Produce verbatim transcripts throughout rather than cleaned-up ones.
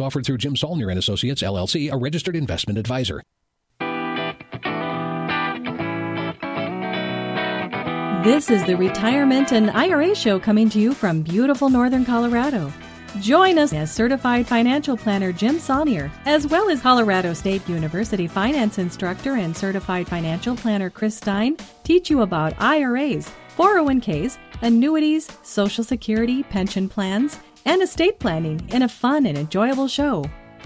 offered through Jim Saulnier and Associates, L L C, a registered investment advisor. This is the Retirement and I R A Show coming to you from beautiful northern Colorado. Join us as certified financial planner Jim Saulnier, as well as Colorado State University finance instructor and certified financial planner Chris Stein, teach you about I R As, four oh one Ks, annuities, Social Security, pension plans, and estate planning in a fun and enjoyable show.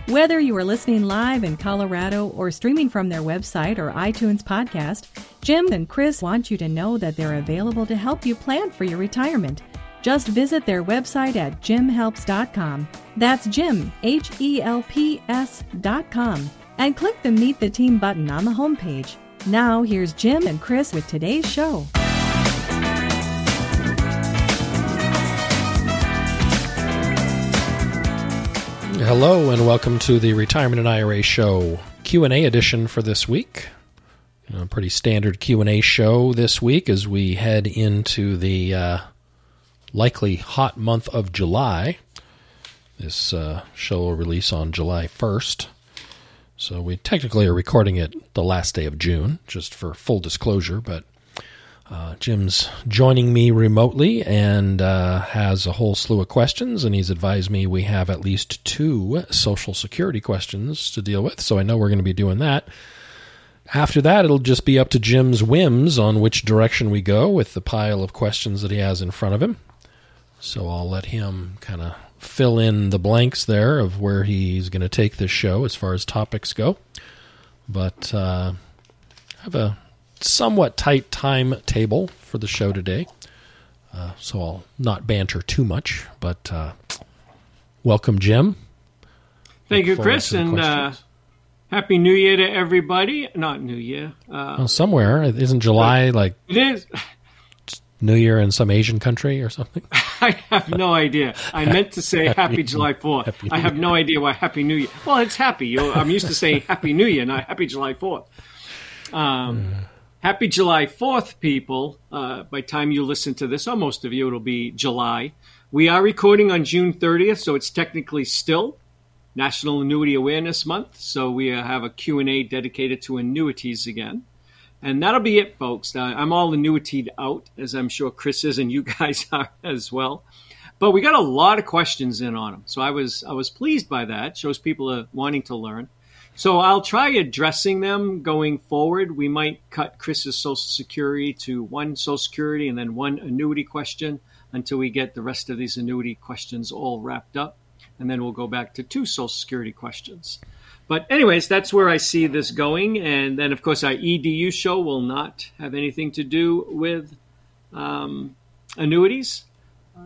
Whether you are listening live in Colorado or streaming from their website or iTunes podcast, Jim and Chris want you to know that they're available to help you plan for your retirement. Just visit their website at jim helps dot com. That's Jim, H E L P S dot com, and click the Meet the Team button on the homepage. Now here's Jim and Chris with today's show. Hello and welcome to the Retirement and I R A Show Q and A edition for this week. You know, a pretty standard Q and A show this week as we head into the uh, likely hot month of July. This uh, show will release on July first. So we technically are recording it the last day of June, just for full disclosure, but Uh, Jim's joining me remotely and uh, has a whole slew of questions, and he's advised me we have at least two Social Security questions to deal with, so I know we're going to be doing that. After that, it'll just be up to Jim's whims on which direction we go with the pile of questions that he has in front of him. So I'll let him kind of fill in the blanks there of where he's going to take this show as far as topics go. But uh, I have a somewhat tight timetable for the show today, uh, so I'll not banter too much, but uh, welcome, Jim. Thank Look you, Chris, and uh, Happy New Year to everybody. Not New Year. Uh, well, somewhere. Isn't July like... It is. New Year in some Asian country or something? I have no idea. I meant to say Happy, happy July fourth. Happy I have no idea why Happy New Year. Well, it's happy. You're, I'm used to saying Happy New Year, not Happy July fourth. Um yeah. Happy July fourth, people. Uh, by the time you listen to this, or most of you, it'll be July. We are recording on June thirtieth, so it's technically still National Annuity Awareness Month. So we have a Q and A dedicated to annuities again. And that'll be it, folks. Uh, I'm all annuitied out, as I'm sure Chris is and you guys are as well. But we got a lot of questions in on them. So I was, I was pleased by that. Shows people are wanting to learn. So I'll try addressing them going forward. We might cut Chris's Social Security to one Social Security and then one annuity question until we get the rest of these annuity questions all wrapped up. And then we'll go back to two Social Security questions. But anyways, that's where I see this going. And then, of course, our E D U show will not have anything to do with um, annuities.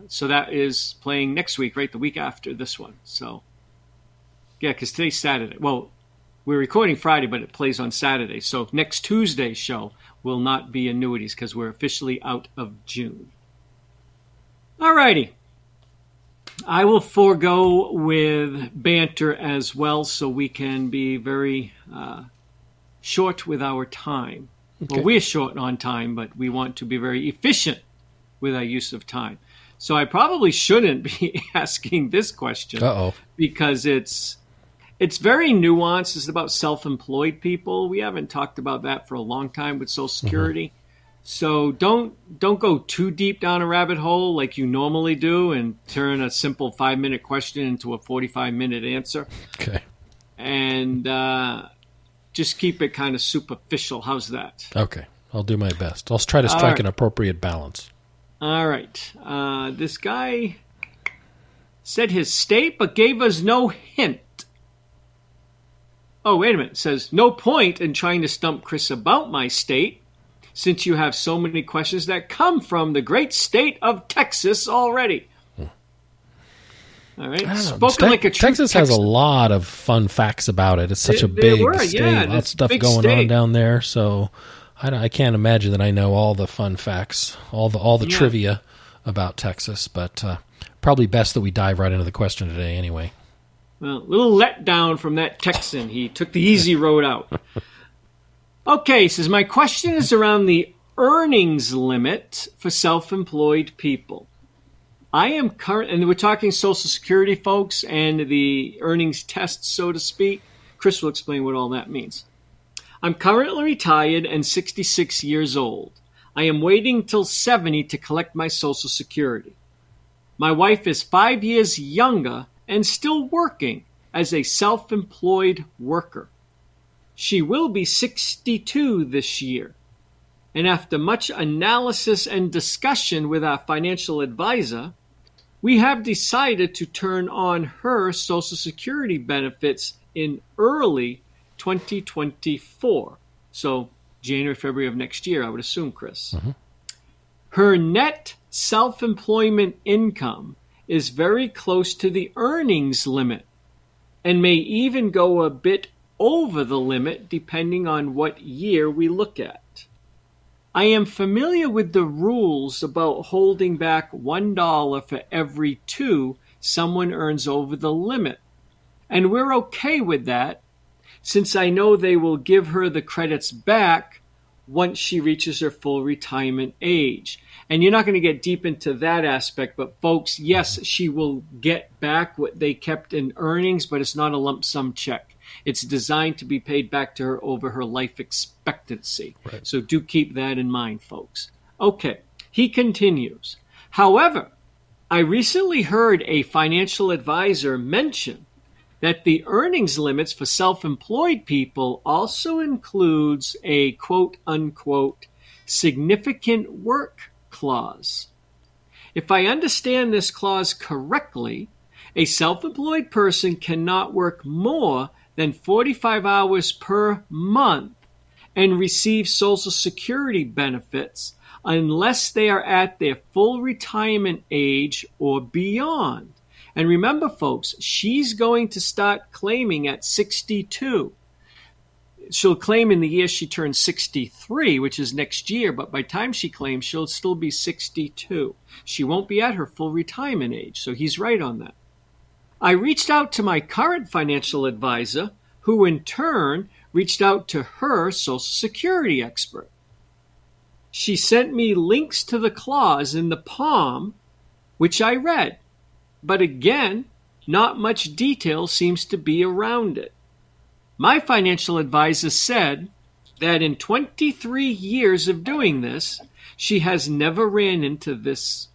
So that is playing next week, right? The week after this one. So, yeah, because today's Saturday. Well, we're recording Friday, but it plays on Saturday. So next Tuesday's show will not be annuities because we're officially out of June. All righty. I will forego with banter as well so we can be very uh, short with our time. Okay. Well, we're short on time, but we want to be very efficient with our use of time. So I probably shouldn't be asking this question. Uh-oh. Because it's... It's very nuanced. It's about self-employed people. We haven't talked about that for a long time with Social Security. Mm-hmm. So don't don't go too deep down a rabbit hole like you normally do and turn a simple five-minute question into a forty-five minute answer. Okay. And uh, just keep it kind of superficial. How's that? Okay. I'll do my best. I'll try to strike right. an appropriate balance. All right. Uh, this guy said his state but gave us no hint. Oh, wait a minute. It says, no point in trying to stump Chris about my state since you have so many questions that come from the great state of Texas already. Hmm. All right. Spoken like a true Texas Texan. Has a lot of fun facts about it. It's such there, a big were, state. Yeah, lots of stuff going state. on down there. So I, I can't imagine that I know all the fun facts, all the all the yeah. trivia about Texas. But uh, probably best that we dive right into the question today anyway. Well, a little letdown from that Texan. He took the easy road out. Okay, says, my question is around the earnings limit for self-employed people. I am current, and we're talking Social Security folks and the earnings test, so to speak. Chris will explain what all that means. I'm currently retired and sixty-six years old. I am waiting till seventy to collect my Social Security. My wife is five years younger and still working as a self-employed worker. She will be sixty-two this year. And after much analysis and discussion with our financial advisor, we have decided to turn on her Social Security benefits in early twenty twenty-four. So January, February of next year, I would assume, Chris. Mm-hmm. Her net self-employment income is very close to the earnings limit and may even go a bit over the limit depending on what year we look at. I am familiar with the rules about holding back one dollar for every two someone earns over the limit, and we're okay with that since I know they will give her the credits back once she reaches her full retirement age. And you're not going to get deep into that aspect, but folks, yes, she will get back what they kept in earnings, but it's not a lump sum check. It's designed to be paid back to her over her life expectancy. Right. So do keep that in mind, folks. Okay, he continues. However, I recently heard a financial advisor mention that the earnings limits for self-employed people also includes a quote-unquote significant work clause. If I understand this clause correctly, a self-employed person cannot work more than forty-five hours per month and receive Social Security benefits unless they are at their full retirement age or beyond. And remember, folks, she's going to start claiming at sixty-two. She'll claim in the year she turns sixty-three, which is next year, but by the time she claims, she'll still be sixty-two. She won't be at her full retirement age, so he's right on that. I reached out to my current financial advisor, who in turn reached out to her Social Security expert. She sent me links to the clause in the P O M, which I read, but again, not much detail seems to be around it. My financial advisor said that in twenty-three years of doing this, she has never ran into this.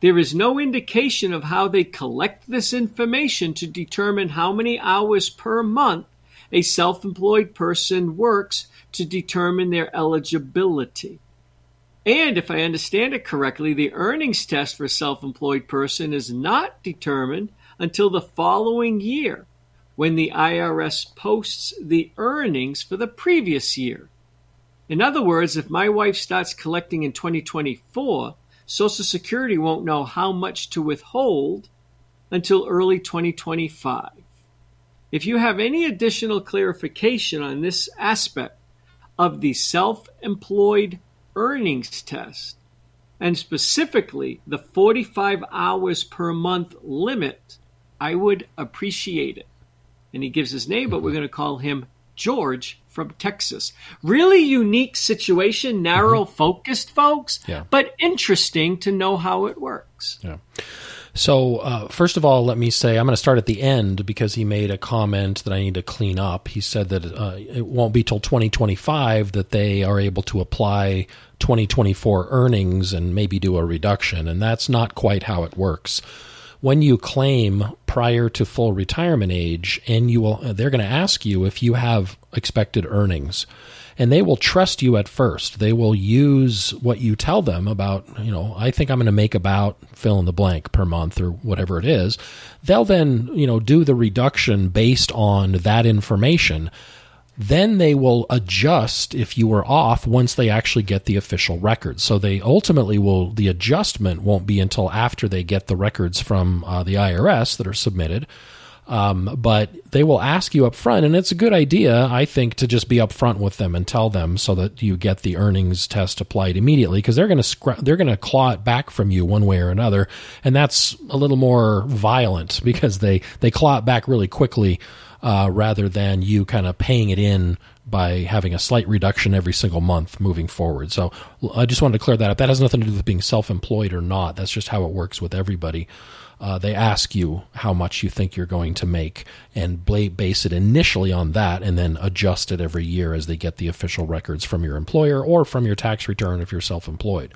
There is no indication of how they collect this information to determine how many hours per month a self-employed person works to determine their eligibility. And if I understand it correctly, the earnings test for a self-employed person is not determined until the following year, when the I R S posts the earnings for the previous year. In other words, if my wife starts collecting in twenty twenty-four, Social Security won't know how much to withhold until early twenty twenty-five. If you have any additional clarification on this aspect of the self-employed earnings test, and specifically the forty-five hours per month limit, I would appreciate it. And he gives his name, but we're going to call him George from Texas. Really unique situation, narrow-focused mm-hmm. folks, yeah. but interesting to know how it works. Yeah. So uh, first of all, let me say I'm going to start at the end because he made a comment that I need to clean up. He said that uh, it won't be till twenty twenty-five that they are able to apply twenty twenty-four earnings and maybe do a reduction, and that's not quite how it works. When you claim prior to full retirement age, and you will, they're going to ask you if you have expected earnings, and they will trust you at first. They will use what you tell them about, you know, I think I'm going to make about fill in the blank per month or whatever it is. They'll then, you know, do the reduction based on that information. Then they will adjust if you were off once they actually get the official records. So they ultimately will, the adjustment won't be until after they get the records from uh, the I R S that are submitted. Um, but they will ask you up front, and it's a good idea, I think, to just be up front with them and tell them so that you get the earnings test applied immediately, because they're going to scr- they're going to claw it back from you one way or another, and that's a little more violent because they they claw it back really quickly uh, rather than you kind of paying it in by having a slight reduction every single month moving forward. So I just wanted to clear that up. That has nothing to do with being self-employed or not. That's just how it works with everybody. Uh, they ask you how much you think you're going to make and base it initially on that and then adjust it every year as they get the official records from your employer or from your tax return if you're self-employed.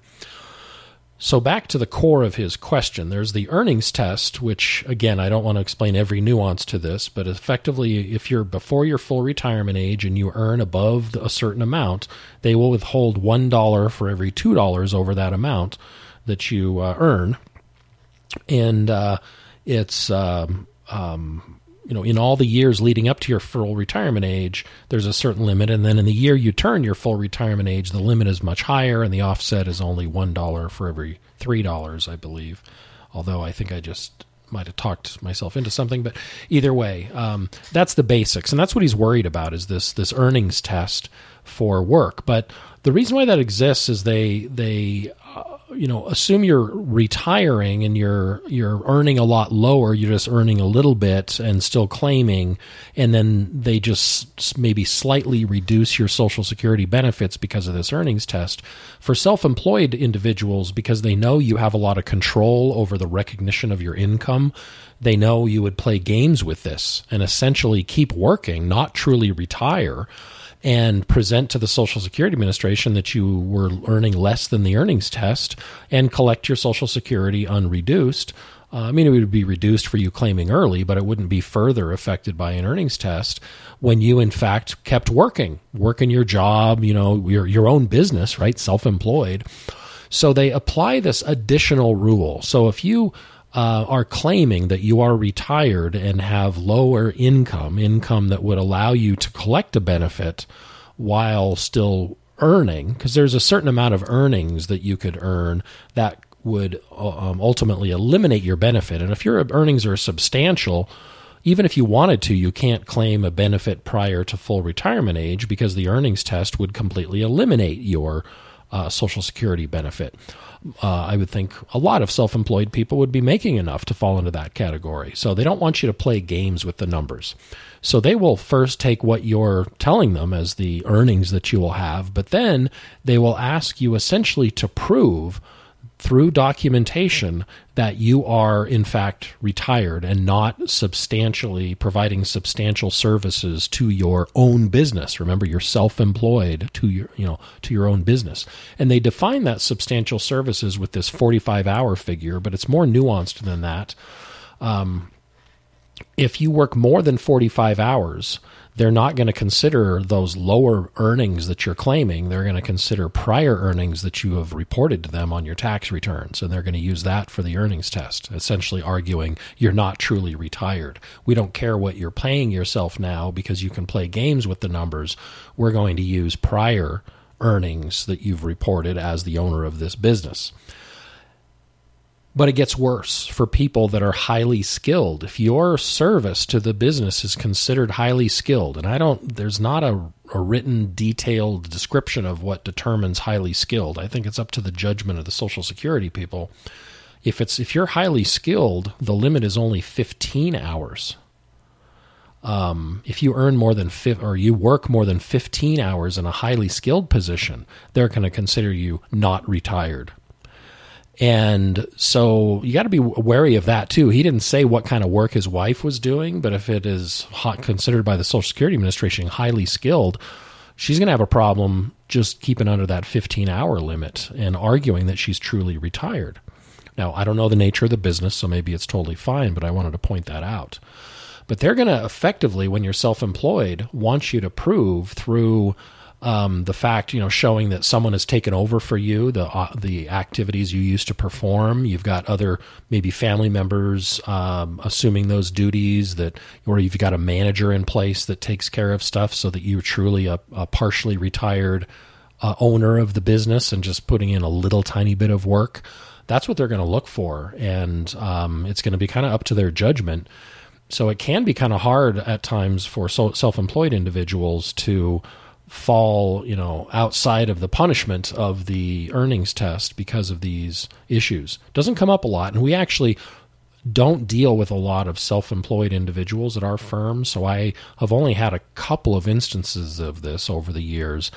So back to the core of his question, there's the earnings test, which, again, I don't want to explain every nuance to this, but effectively, if you're before your full retirement age and you earn above a certain amount, they will withhold one dollar for every two dollars over that amount that you uh, earn. And uh, it's, um, um, you know, in all the years leading up to your full retirement age, there's a certain limit. And then in the year you turn your full retirement age, the limit is much higher and the offset is only one dollar for every three dollars, I believe. Although I think I just might have talked myself into something. But either way, um, that's the basics. And that's what he's worried about is this this earnings test for work. But the reason why that exists is they they uh, you know assume you're retiring and you're you're earning a lot lower. You're just earning a little bit and still claiming, and then they just maybe slightly reduce your Social Security benefits because of this earnings test. For self-employed individuals, because they know you have a lot of control over the recognition of your income, they know you would play games with this and essentially keep working, not truly retire, and present to the Social Security Administration that you were earning less than the earnings test and collect your Social Security unreduced. Uh, I mean, it would be reduced for you claiming early, but it wouldn't be further affected by an earnings test when you, in fact, kept working, working your job, you know, your your own business, right? Self-employed. So they apply this additional rule. So if you Uh, are claiming that you are retired and have lower income, income that would allow you to collect a benefit while still earning, because there's a certain amount of earnings that you could earn that would um, ultimately eliminate your benefit. And if your earnings are substantial, even if you wanted to, you can't claim a benefit prior to full retirement age because the earnings test would completely eliminate your Uh, Social Security benefit. Uh, I would think a lot of self-employed people would be making enough to fall into that category. So they don't want you to play games with the numbers. So they will first take what you're telling them as the earnings that you will have, but then they will ask you essentially to prove through documentation that you are in fact retired and not substantially providing substantial services to your own business. Remember, you're self-employed to your, you know, to your own business. And they define that substantial services with this forty-five hour figure, but it's more nuanced than that. Um, if you work more than forty-five hours, they're not going to consider those lower earnings that you're claiming. They're going to consider prior earnings that you have reported to them on your tax returns, and they're going to use that for the earnings test, essentially arguing you're not truly retired. We don't care what you're paying yourself now because you can play games with the numbers. We're going to use prior earnings that you've reported as the owner of this business. But it gets worse for people that are highly skilled. If your service to the business is considered highly skilled, and I don't, there's not a, a written detailed description of what determines highly skilled. I think it's up to the judgment of the Social Security people. If it's, if you're highly skilled, the limit is only fifteen hours. Um, if you earn more than fi- or you work more than fifteen hours in a highly skilled position, they're going to consider you not retired. And so you got to be wary of that too. He didn't say what kind of work his wife was doing, but if it is hot, considered by the Social Security Administration highly skilled, she's going to have a problem just keeping under that fifteen hour limit and arguing that she's truly retired. Now, I don't know the nature of the business, so maybe it's totally fine, but I wanted to point that out. But they're going to effectively, when you're self-employed, want you to prove through Um, the fact, you know, showing that someone has taken over for you, the uh, the activities you used to perform. You've got other maybe family members um, assuming those duties, that, or you've got a manager in place that takes care of stuff so that you're truly a, a partially retired uh, owner of the business and just putting in a little tiny bit of work. That's what they're going to look for, and um, it's going to be kind of up to their judgment. So it can be kind of hard at times for so- self-employed individuals to fall, you know, outside of the punishment of the earnings test because of these issues. Doesn't come up a lot. And we actually don't deal with a lot of self-employed individuals at our firm. So I have only had a couple of instances of this over the years.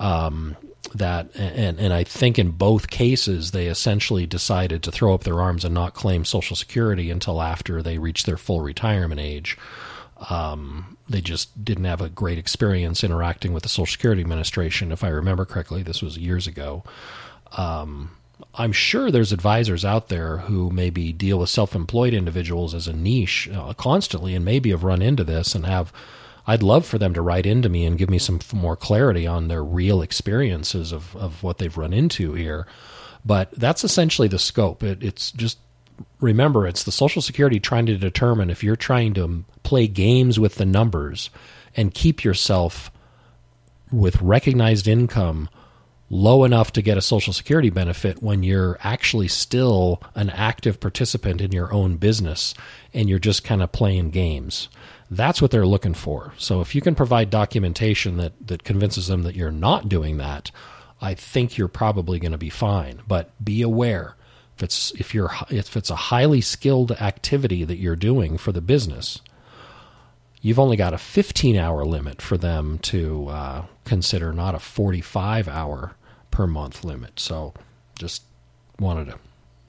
Um, that, and, and I think in both cases, they essentially decided to throw up their arms and not claim Social Security until after they reached their full retirement age. Um, they just didn't have a great experience interacting with the Social Security Administration. If I remember correctly, this was years ago. Um, I'm sure there's advisors out there who maybe deal with self-employed individuals as a niche uh, constantly, and maybe have run into this and have, I'd love for them to write into me and give me some more clarity on their real experiences of, of what they've run into here. But that's essentially the scope. It, it's just, remember, it's the Social Security trying to determine if you're trying to play games with the numbers and keep yourself with recognized income low enough to get a Social Security benefit when you're actually still an active participant in your own business and you're just kind of playing games. That's what they're looking for. So if you can provide documentation that, that convinces them that you're not doing that, I think you're probably going to be fine. But be aware. If it's if you're if it's a highly skilled activity that you're doing for the business, you've only got a fifteen-hour limit for them to uh, consider, not a forty-five-hour per month limit. So, just wanted to,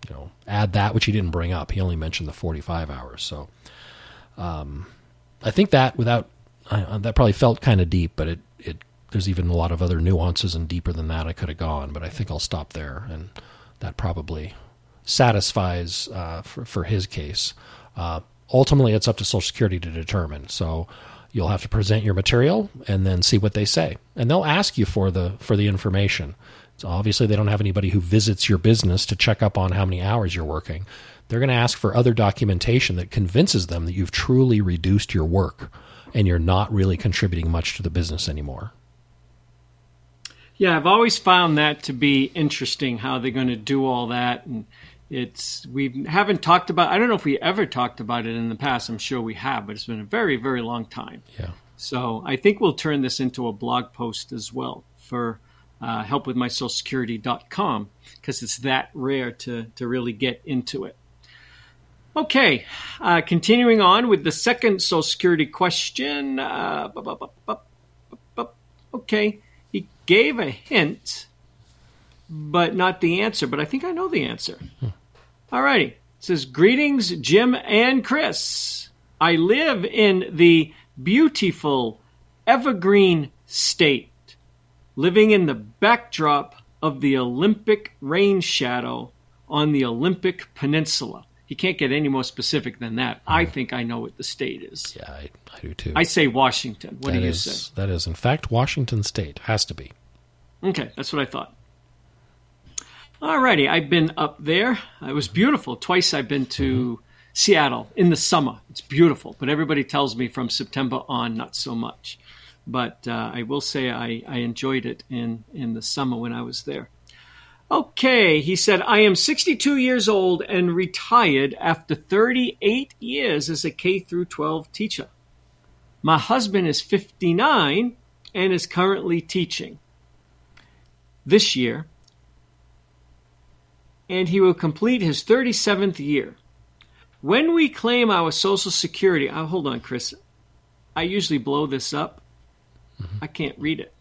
you know, add that, which he didn't bring up. He only mentioned the forty-five hours. So, um, I think that without uh, that probably felt kind of deep, but it it there's even a lot of other nuances and deeper than that I could have gone. But I think I'll stop there, and that probably satisfies uh, for, for his case. Uh, ultimately, it's up to Social Security to determine. So you'll have to present your material and then see what they say. And they'll ask you for the for the information. So obviously, they don't have anybody who visits your business to check up on how many hours you're working. They're going to ask for other documentation that convinces them that you've truly reduced your work and you're not really contributing much to the business anymore. Yeah, I've always found that to be interesting, how they're going to do all that. And It's we haven't talked about, I don't know if we ever talked about it in the past. I'm sure we have, but it's been a very, very long time. Yeah. So I think we'll turn this into a blog post as well for uh, help with my social security dot com, because it's that rare to, to really get into it. Okay, uh, continuing on with the second Social Security question. Uh, bu- bu- bu- bu- bu- bu- okay, he gave a hint, but not the answer. But I think I know the answer. All righty. It says, greetings, Jim and Chris. I live in the beautiful Evergreen State, living in the backdrop of the Olympic rain shadow on the Olympic Peninsula. You can't get any more specific than that. Mm. I think I know what the state is. Yeah, I, I do too. I say Washington. What that do is, you say? That is, in fact, Washington State. Has to be. Okay, that's what I thought. Alrighty, I've been up there. It was beautiful. Twice I've been to mm-hmm. Seattle in the summer. It's beautiful, but everybody tells me from September on, not so much. But uh, I will say I, I enjoyed it in, in the summer when I was there. Okay, he said, I am sixty-two years old and retired after thirty-eight years as a K through twelve teacher. My husband is fifty-nine and is currently teaching this year, and he will complete his thirty-seventh year. When we claim our Social Security, oh, hold on, Chris. I usually blow this up. Mm-hmm. I can't read it.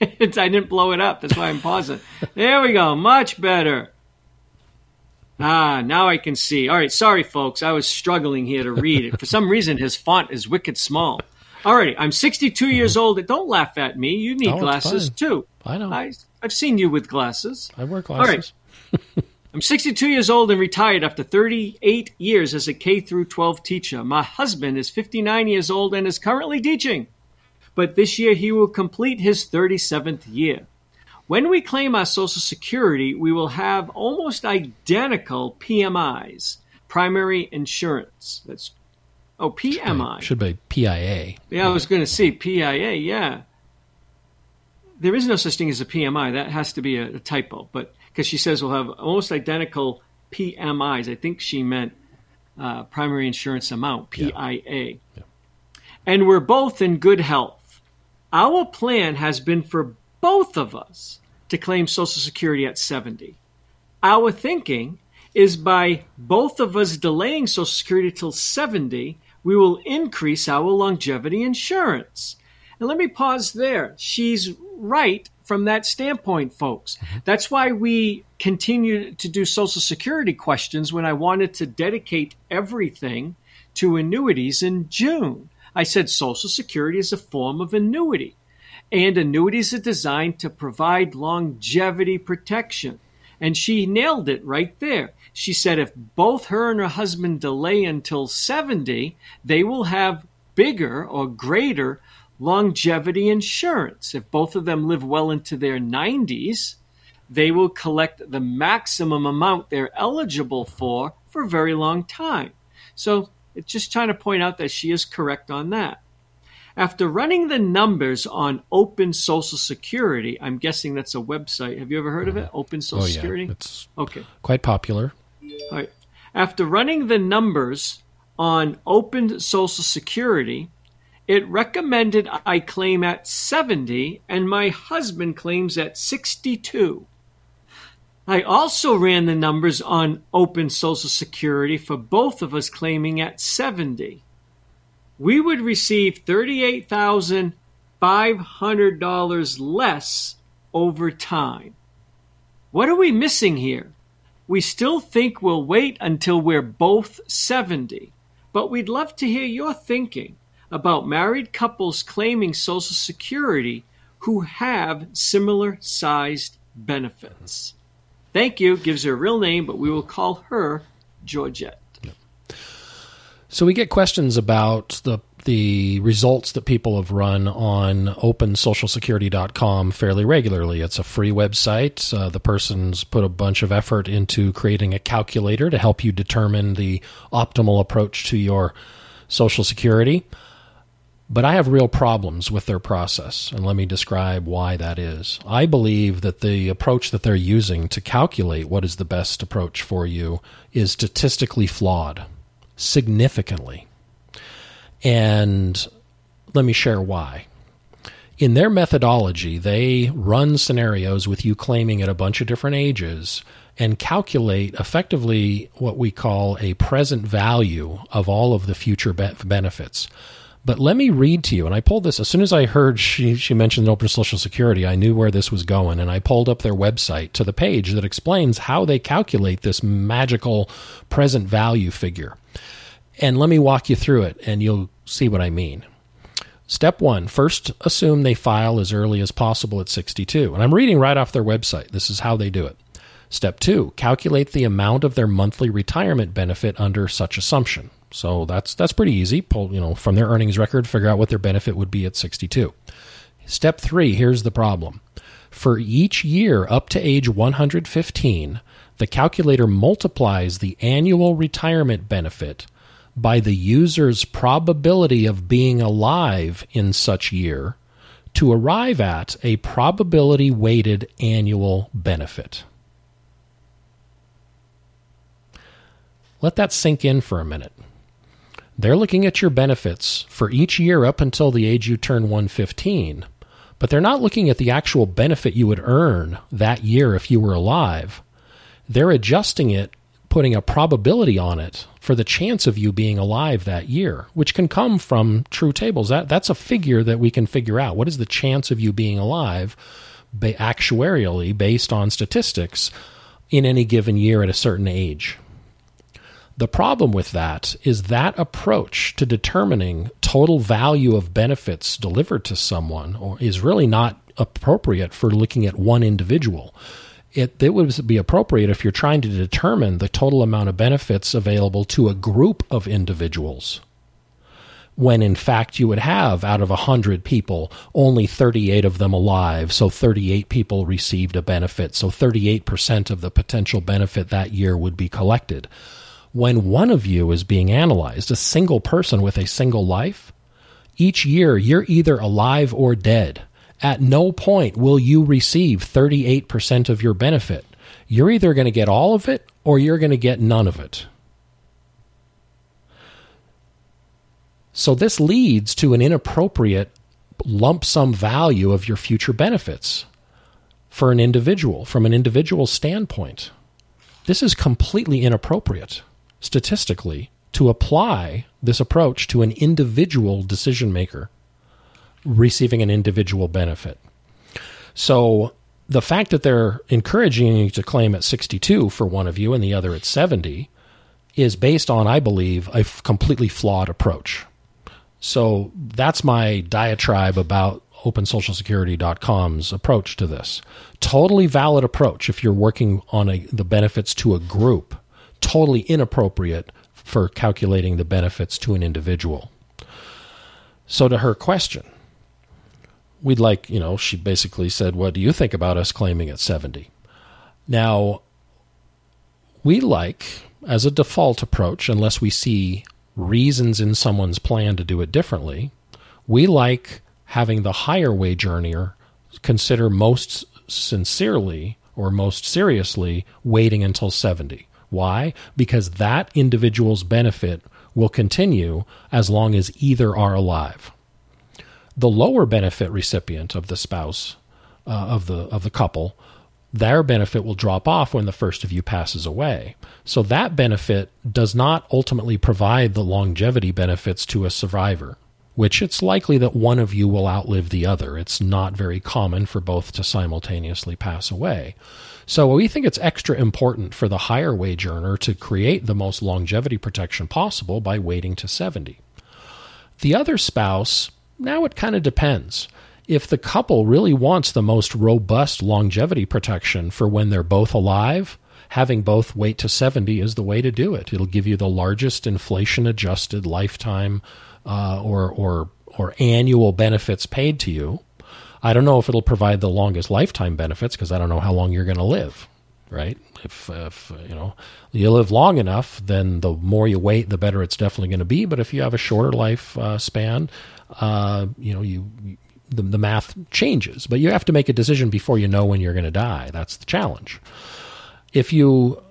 it's, I didn't blow it up. That's why I'm pausing. There we go. Much better. Ah, now I can see. All right. Sorry, folks. I was struggling here to read it. For some reason, his font is wicked small. All right. I'm sixty-two mm-hmm. years old. Don't laugh at me. You need oh, glasses, too. I know. I, I've seen you with glasses. I wear glasses. All right. I'm sixty-two years old and retired after thirty-eight years as a K through twelve teacher. My husband is fifty-nine years old and is currently teaching. but this year he will complete his thirty-seventh year. When we claim our Social Security, we will have almost identical P M Is, primary insurance. That's oh, P M I. Should be, should be P I A. Yeah, I was going to say P I A, yeah. There is no such thing as a P M I. That has to be a, a typo, but because she says we'll have almost identical P M Is. I think she meant uh, primary insurance amount, P I A. Yeah. Yeah. And we're both in good health. Our plan has been for both of us to claim Social Security at seventy. Our thinking is by both of us delaying Social Security till seventy, we will increase our longevity insurance. And let me pause there. She's right from that standpoint, folks. That's why we continued to do Social Security questions when I wanted to dedicate everything to annuities in June. I said Social Security is a form of annuity, and annuities are designed to provide longevity protection. And she nailed it right there. She said if both her and her husband delay until seventy, they will have bigger or greater longevity insurance. If both of them live well into their nineties, they will collect the maximum amount they're eligible for for a very long time. So it's just trying to point out that she is correct on that. After running the numbers on Open Social Security, I'm guessing that's a website. Have you ever heard of it? Open Social oh, yeah. Security? It's okay. Quite popular. All right. After running the numbers on Open Social Security, it recommended I claim at seventy and my husband claims at sixty-two. I also ran the numbers on Open Social Security for both of us claiming at seventy. We would receive thirty-eight thousand five hundred dollars less over time. What are we missing here? We still think we'll wait until we're both seventy, but we'd love to hear your thinking about married couples claiming Social Security who have similar-sized benefits. Thank you. Gives her a real name, but we will call her Georgette. So we get questions about the the results that people have run on open social security dot com fairly regularly. It's a free website. Uh, the person's put a bunch of effort into creating a calculator to help you determine the optimal approach to your Social Security. But I have real problems with their process, and let me describe why that is. I believe that the approach that they're using to calculate what is the best approach for you is statistically flawed. Significantly. And let me share why. In their methodology, they run scenarios with you claiming at a bunch of different ages and calculate effectively what we call a present value of all of the future be- benefits. But let me read to you, and I pulled this, as soon as I heard she, she mentioned Open Social Security, I knew where this was going, and I pulled up their website to the page that explains how they calculate this magical present value figure. And let me walk you through it, and you'll see what I mean. Step one, first assume they file as early as possible at sixty-two. And I'm reading right off their website. This is how they do it. Step two, calculate the amount of their monthly retirement benefit under such assumption. So that's that's pretty easy. Pull, you know, from their earnings record, figure out what their benefit would be at sixty-two. Step three, here's the problem. For each year up to age one hundred fifteen, the calculator multiplies the annual retirement benefit by the user's probability of being alive in such year to arrive at a probability-weighted annual benefit. Let that sink in for a minute. They're looking at your benefits for each year up until the age you turn one hundred fifteen, but they're not looking at the actual benefit you would earn that year if you were alive. They're adjusting it, putting a probability on it for the chance of you being alive that year, which can come from true tables. That, that's a figure that we can figure out. What is the chance of you being alive actuarially based on statistics in any given year at a certain age? The problem with that is that approach to determining total value of benefits delivered to someone is really not appropriate for looking at one individual. It, it would be appropriate if you're trying to determine the total amount of benefits available to a group of individuals. when in fact you would have, out of one hundred people, only thirty-eight of them alive. So thirty-eight people received a benefit. So thirty-eight percent of the potential benefit that year would be collected. When one of you is being analyzed, a single person with a single life, each year you're either alive or dead. At no point will you receive thirty-eight percent of your benefit. You're either going to get all of it or you're going to get none of it. So this leads to an inappropriate lump sum value of your future benefits for an individual, from an individual standpoint. This is completely inappropriate, statistically, to apply this approach to an individual decision maker receiving an individual benefit. So the fact that they're encouraging you to claim at sixty-two for one of you and the other at seventy is based on, I believe, a completely flawed approach. So that's my diatribe about open social security dot com's approach to this. Totally valid approach if you're working on a, the benefits to a group. Totally inappropriate for calculating the benefits to an individual. So to her question, we'd like, you know, she basically said, what do you think about us claiming at seventy? Now, we like, as a default approach, unless we see reasons in someone's plan to do it differently, we like having the higher wage earner consider most sincerely or most seriously waiting until seventy. Why? Because that individual's benefit will continue as long as either are alive. The lower benefit recipient of the spouse, uh, of the of the couple, their benefit will drop off when the first of you passes away. So that benefit does not ultimately provide the longevity benefits to a survivor, which it's likely that one of you will outlive the other. It's not very common for both to simultaneously pass away. So we think it's extra important for the higher wage earner to create the most longevity protection possible by waiting to seventy. The other spouse, now it kind of depends. If the couple really wants the most robust longevity protection for when they're both alive, having both wait to seventy is the way to do it. It'll give you the largest inflation-adjusted lifetime uh, or, or, or annual benefits paid to you. I don't know if it'll provide the longest lifetime benefits because I don't know how long you're going to live, right? If, if you know, you live long enough, then the more you wait, the better it's definitely going to be. But if you have a shorter life uh, span, uh, you know, you... you The, the math changes, but you have to make a decision before you know when you're going to die. That's the challenge. If you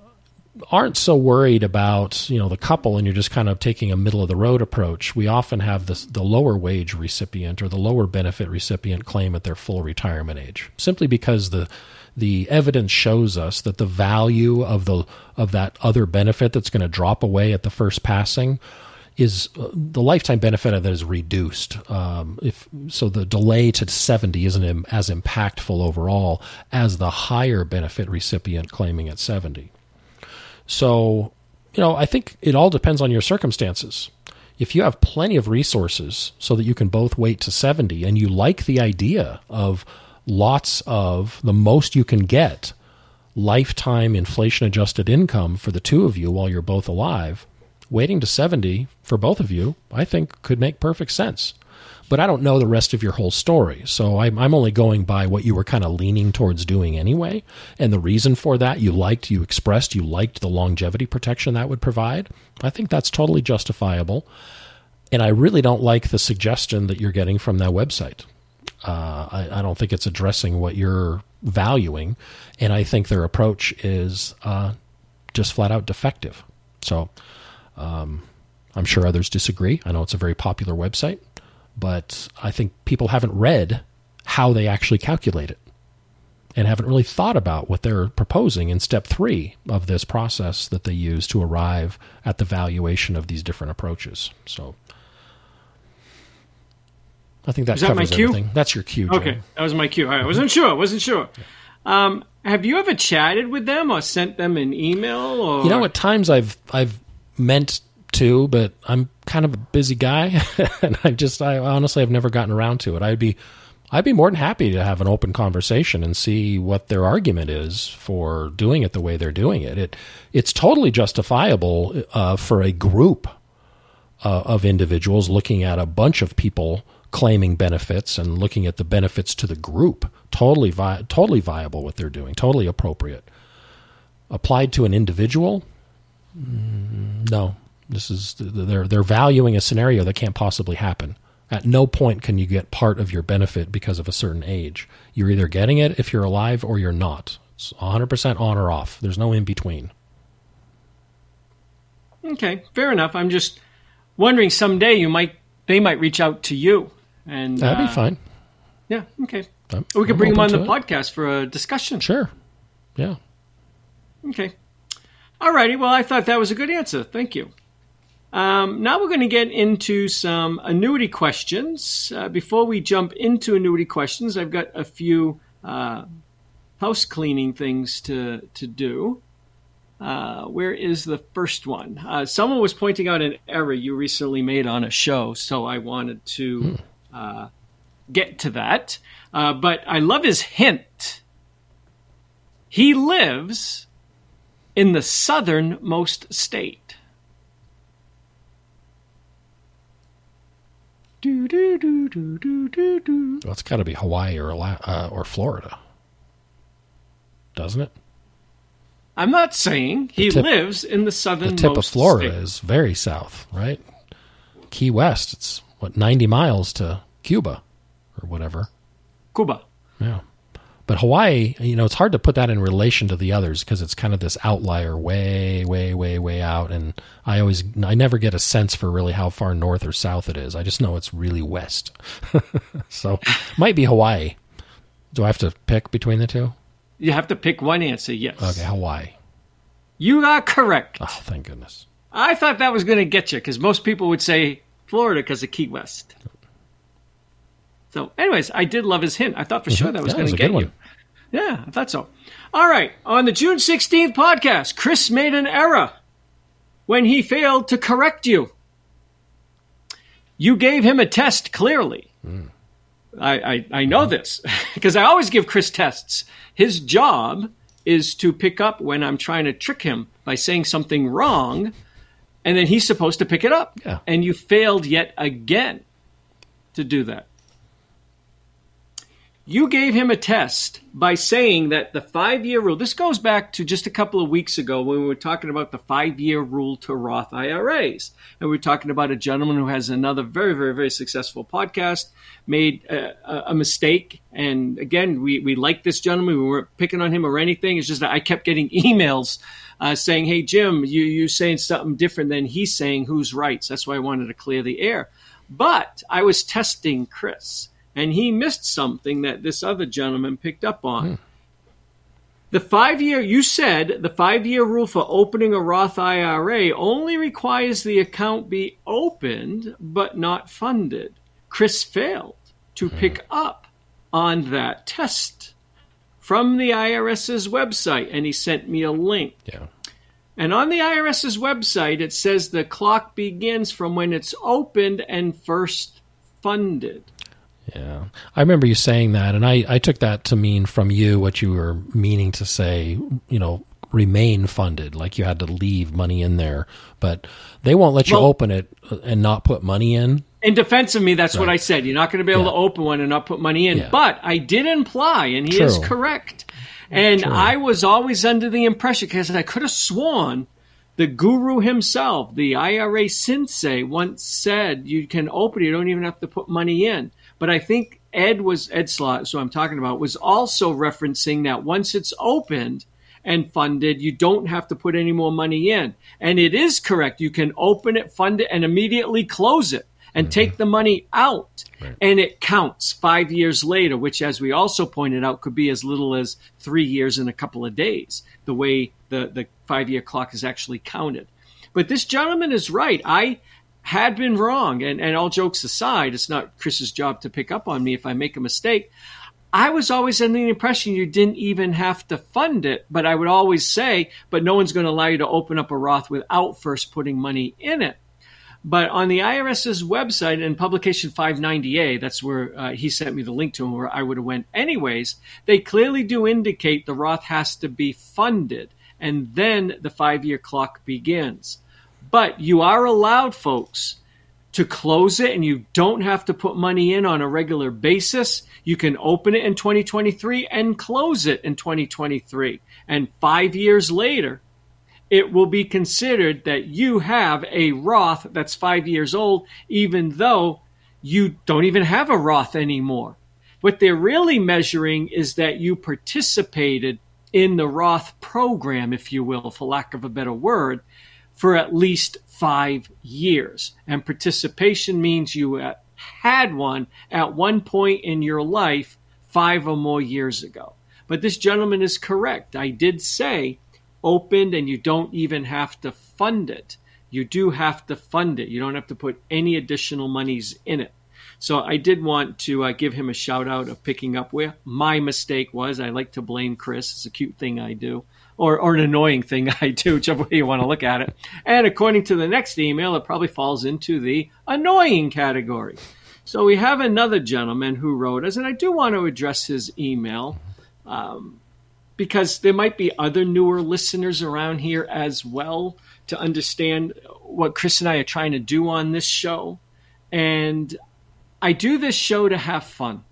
aren't so worried about, you know, the couple and you're just kind of taking a middle of the road approach, we often have this, the lower wage recipient or the lower benefit recipient claim at their full retirement age, simply because the the evidence shows us that the value of the of that other benefit that's going to drop away at the first passing is uh, the lifetime benefit of that is reduced. Um, if so the delay to seventy isn't im- as impactful overall as the higher benefit recipient claiming at seventy. So, you know, I think it all depends on your circumstances. If you have plenty of resources so that you can both wait to seventy and you like the idea of lots of the most you can get lifetime inflation-adjusted income for the two of you while you're both alive, waiting to seventy for both of you, I think, could make perfect sense. But I don't know the rest of your whole story. So I'm, I'm only going by what you were kind of leaning towards doing anyway. And the reason for that, you liked, you expressed, you liked the longevity protection that would provide. I think that's totally justifiable. And I really don't like the suggestion that you're getting from that website. Uh, I, I don't think it's addressing what you're valuing. And I think their approach is uh, just flat out defective. So... Um, I'm sure others disagree. I know it's a very popular website, but I think people haven't read how they actually calculate it and haven't really thought about what they're proposing in step three of this process that they use to arrive at the valuation of these different approaches. So I think that, that covers everything. That's your cue, Jim. Okay, that was my cue. All right. I wasn't sure. I wasn't sure. Um, have you ever chatted with them or sent them an email? Or? You know, at times I've I've meant to, but I'm kind of a busy guy and I just, I honestly have never gotten around to it. I'd be, I'd be more than happy to have an open conversation and see what their argument is for doing it the way they're doing it. It, it's totally justifiable uh, for a group uh, of individuals, looking at a bunch of people claiming benefits and looking at the benefits to the group. Totally, vi- totally viable what they're doing, totally appropriate. Applied to an individual? No. This is they're they're valuing a scenario that can't possibly happen. At no point can you get part of your benefit because of a certain age. You're either getting it if you're alive or you're not. It's one hundred percent on or off. There's no in between. Okay, fair enough. I'm just wondering, someday you might they might reach out to you, and that'd uh, be fine. Yeah. Okay. I'm, we could bring them on the it. podcast for a discussion. Sure. Yeah. Okay. All righty. Well, I thought that was a good answer. Thank you. Um, now we're going to get into some annuity questions. Uh, before we jump into annuity questions, I've got a few uh, house cleaning things to, to do. Uh, where is the first one? Uh, someone was pointing out an error you recently made on a show, so I wanted to uh, get to that. Uh, but I love his hint. He lives in the southernmost state. Do, do, do, do, do, do, do. Well, it's got to be Hawaii or uh, or Florida, doesn't it? I'm not saying he tip, lives in the southernmost state. The tip of Florida state. Is very south, right? Key West, it's, what, ninety miles to Cuba or whatever. Cuba. Yeah. But Hawaii, you know, it's hard to put that in relation to the others because it's kind of this outlier way, way, way, way out. And I always, I never get a sense for really how far north or south it is. I just know it's really west. So might be Hawaii. Do I have to pick between the two? You have to pick one answer, yes. Okay, Hawaii. You are correct. Oh, thank goodness. I thought that was going to get you because most people would say Florida because of Key West. So anyways, I did love his hint. I thought for sure that was going to get you. Yeah, I thought so. All right. On the June sixteenth podcast, Chris made an error when he failed to correct you. You gave him a test clearly. Mm. I, I, I know wow. this because I always give Chris tests. His job is to pick up when I'm trying to trick him by saying something wrong, and then he's supposed to pick it up. Yeah. And you failed yet again to do that. You gave him a test by saying that the five-year rule, this goes back to just a couple of weeks ago when we were talking about the five-year rule to Roth I R As. And we were talking about a gentleman who has another very, very, very successful podcast, made a, a mistake. And again, we, we liked this gentleman. We weren't picking on him or anything. It's just that I kept getting emails uh, saying, hey, Jim, you, you're saying something different than he's saying. Who's right? So that's why I wanted to clear the air. But I was testing Chris. And he missed something that this other gentleman picked up on. Hmm. The five-year, you said the five-year rule for opening a Roth I R A only requires the account be opened but not funded. Chris failed to hmm. pick up on that test from the I R S's website, and he sent me a link. Yeah. And on the I R S's website, it says the clock begins from when it's opened and first funded. Yeah. I remember you saying that, and I, I took that to mean from you what you were meaning to say, you know, remain funded, like you had to leave money in there. But they won't let you well, open it and not put money in. In defense of me, that's right. What I said. You're not going to be able yeah. to open one and not put money in. Yeah. But I did imply, and he True. is correct. And True. I was always under the impression, because I could have sworn the guru himself, the I R A sensei, once said you can open it, you don't even have to put money in. But I think Ed was Ed Slott, so I'm talking about, was also referencing that once it's opened and funded, you don't have to put any more money in. And it is correct. You can open it, fund it, and immediately close it and mm-hmm. take the money out. Right. And it counts five years later, which, as we also pointed out, could be as little as three years and a couple of days, the way the, the five-year clock is actually counted. But this gentleman is right. I had been wrong, and, and all jokes aside, it's not Chris's job to pick up on me if I make a mistake. I was always under the impression you didn't even have to fund it, but I would always say, but no one's going to allow you to open up a Roth without first putting money in it. But on the I R S's website in publication five ninety A, that's where uh, he sent me the link to where I would have went anyways, they clearly do indicate the Roth has to be funded, and then the five-year clock begins. But you are allowed, folks, to close it, and you don't have to put money in on a regular basis. You can open it in twenty twenty-three and close it in twenty twenty-three. And five years later, it will be considered that you have a Roth that's five years old, even though you don't even have a Roth anymore. What they're really measuring is that you participated in the Roth program, if you will, for lack of a better word, for at least five years. And participation means you had one at one point in your life five or more years ago. But this gentleman is correct. I did say opened, and you don't even have to fund it. You do have to fund it. You don't have to put any additional monies in it. So I did want to uh, give him a shout out of picking up where my mistake was. I like to blame Chris. It's a cute thing I do, or, or an annoying thing I do, whichever way you want to look at it. And according to the next email, it probably falls into the annoying category. So we have another gentleman who wrote us, and I do want to address his email um, because there might be other newer listeners around here as well to understand what Chris and I are trying to do on this show. And I do this show to have fun.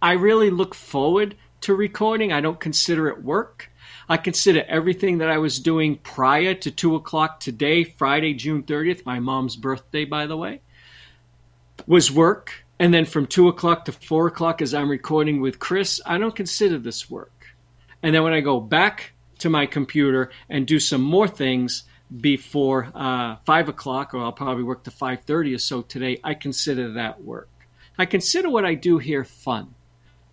I really look forward to recording. I don't consider it work. I consider everything that I was doing prior to two o'clock today, Friday, June thirtieth, my mom's birthday, by the way, was work. And then from two o'clock to four o'clock as I'm recording with Chris, I don't consider this work. And then when I go back to my computer and do some more things before uh, five o'clock, or I'll probably work to five thirty or so today, I consider that work. I consider what I do here fun.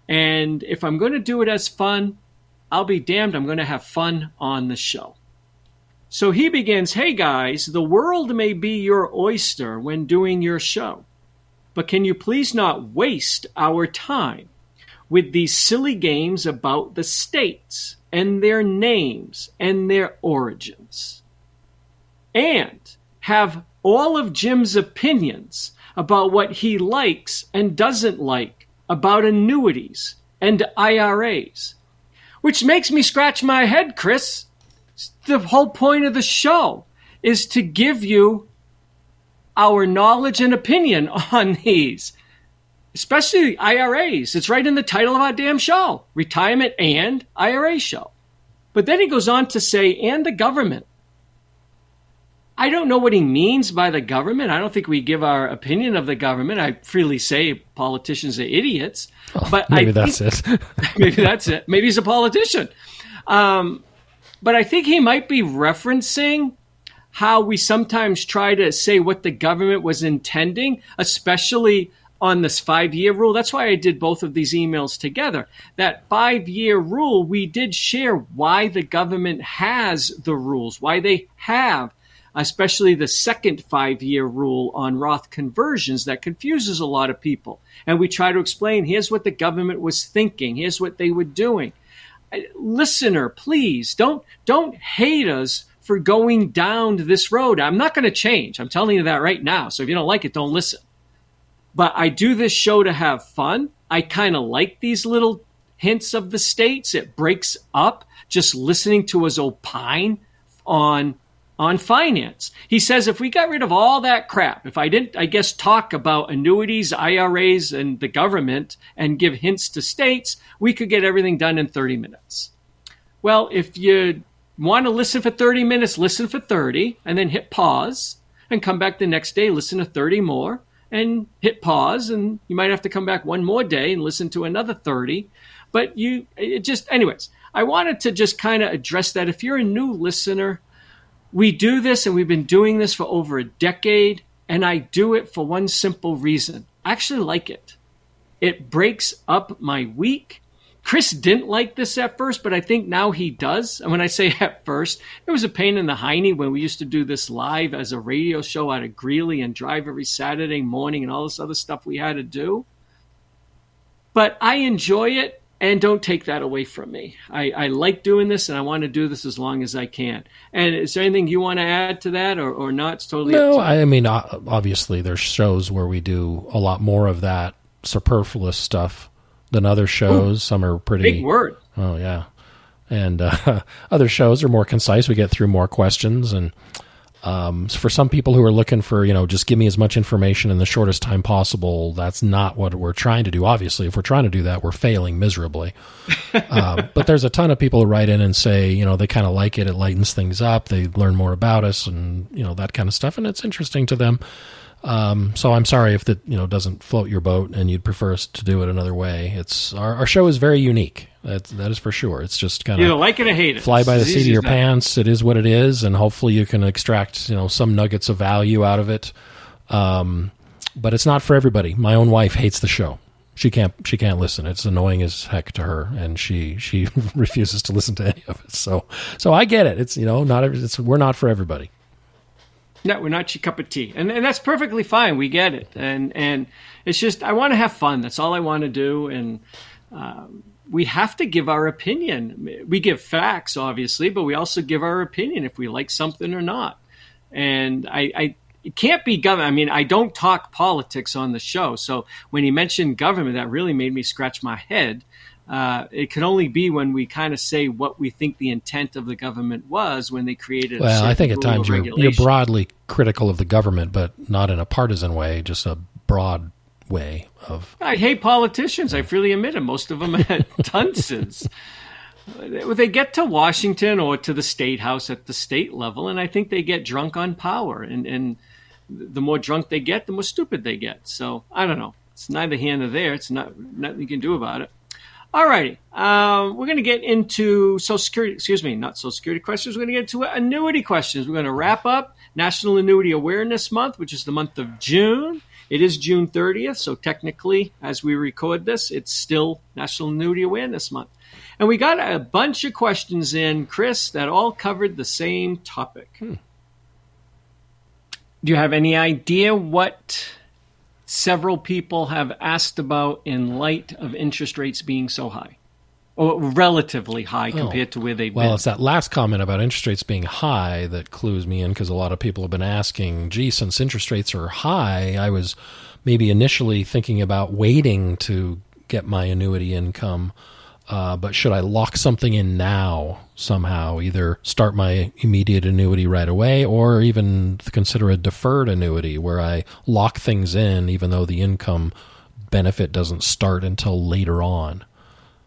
And if I'm going to do it as fun, I'll be damned, I'm going to have fun on the show. So he begins, "Hey guys, the world may be your oyster when doing your show, but can you please not waste our time with these silly games about the states and their names and their origins? And have all of Jim's opinions about what he likes and doesn't like about annuities and I R As. Which makes me scratch my head, Chris. The whole point of the show is to give you our knowledge and opinion on these, especially the I R As. It's right in the title of our damn show, Retirement and I R A Show. But then he goes on to say, and the government. I don't know what he means by the government. I don't think we give our opinion of the government. I freely say politicians are idiots. Oh, but maybe I that's think, it. Maybe that's it. Maybe he's a politician. Um, but I think he might be referencing how we sometimes try to say what the government was intending, especially on this five-year rule. That's why I did both of these emails together. That five-year rule, we did share why the government has the rules, why they have especially the second five-year rule on Roth conversions that confuses a lot of people. And we try to explain, here's what the government was thinking. Here's what they were doing. Listener, please, don't don't hate us for going down this road. I'm not going to change. I'm telling you that right now. So if you don't like it, don't listen. But I do this show to have fun. I kind of like these little hints of the states. It breaks up just listening to us opine on on finance. He says, if we got rid of all that crap, if I didn't, I guess, talk about annuities, I R As, and the government and give hints to states, we could get everything done in thirty minutes. Well, if you want to listen for thirty minutes, listen for thirty and then hit pause and come back the next day, listen to thirty more and hit pause. And you might have to come back one more day and listen to another thirty. But you, it just, anyways, I wanted to just kind of address that. If you're a new listener, we do this, and we've been doing this for over a decade, and I do it for one simple reason. I actually like it. It breaks up my week. Chris didn't like this at first, but I think now he does. And when I say at first, it was a pain in the hiney when we used to do this live as a radio show out of Greeley and drive every Saturday morning and all this other stuff we had to do. But I enjoy it. And don't take that away from me. I, I like doing this, and I want to do this as long as I can. And is there anything you want to add to that, or, or not? It's totally no, up to I you. mean, obviously there's shows where we do a lot more of that superfluous stuff than other shows. Ooh, some are pretty big word. Oh yeah, and uh, other shows are more concise. We get through more questions, and Um, for some people who are looking for, you know, just give me as much information in the shortest time possible, that's not what we're trying to do. Obviously, if we're trying to do that, we're failing miserably. uh, but there's a ton of people who write in and say, you know, they kind of like it. It lightens things up. They learn more about us and, you know, that kind of stuff. And it's interesting to them. Um, so I'm sorry if that, you know, doesn't float your boat and you'd prefer us to do it another way. It's our, our show is very unique. That, that is for sure. It's just kind of, you know, like it or hate it. Fly by the seat of your pants. It is what it is. And hopefully you can extract, you know, some nuggets of value out of it. Um, but it's not for everybody. My own wife hates the show. She can't, she can't listen. It's annoying as heck to her. And she, she refuses to listen to any of it. So, so I get it. It's, you know, not, every, it's, we're not for everybody. No, we're not your cup of tea. And and that's perfectly fine. We get it. And and it's just, I want to have fun. That's all I want to do. And uh, we have to give our opinion. We give facts, obviously, but we also give our opinion if we like something or not. And I, I it can't be government. I mean, I don't talk politics on the show. So when he mentioned government, that really made me scratch my head. Uh, it can only be when we kind of say what we think the intent of the government was when they created. Well, a I think at times you're, you're broadly critical of the government, but not in a partisan way, just a broad way of. I hate politicians. Yeah. I freely admit it. Most of them had dunces. They get to Washington or to the state house at the state level, and I think they get drunk on power. And, and the more drunk they get, the more stupid they get. So I don't know. It's neither here nor there. It's not nothing you can do about it. All righty, uh, we're going to get into Social Security, excuse me, not Social Security questions. We're going to get into annuity questions. We're going to wrap up National Annuity Awareness Month, which is the month of June. It is June thirtieth, so technically, as we record this, it's still National Annuity Awareness Month. And we got a bunch of questions in, Chris, that all covered the same topic. Hmm. Do you have any idea what... several people have asked about in light of interest rates being so high or relatively high compared oh. to where they've well, been. Well, it's that last comment about interest rates being high that clues me in because a lot of people have been asking, gee, since interest rates are high, I was maybe initially thinking about waiting to get my annuity income, uh, but should I lock something in now somehow, either start my immediate annuity right away or even consider a deferred annuity where I lock things in even though the income benefit doesn't start until later on.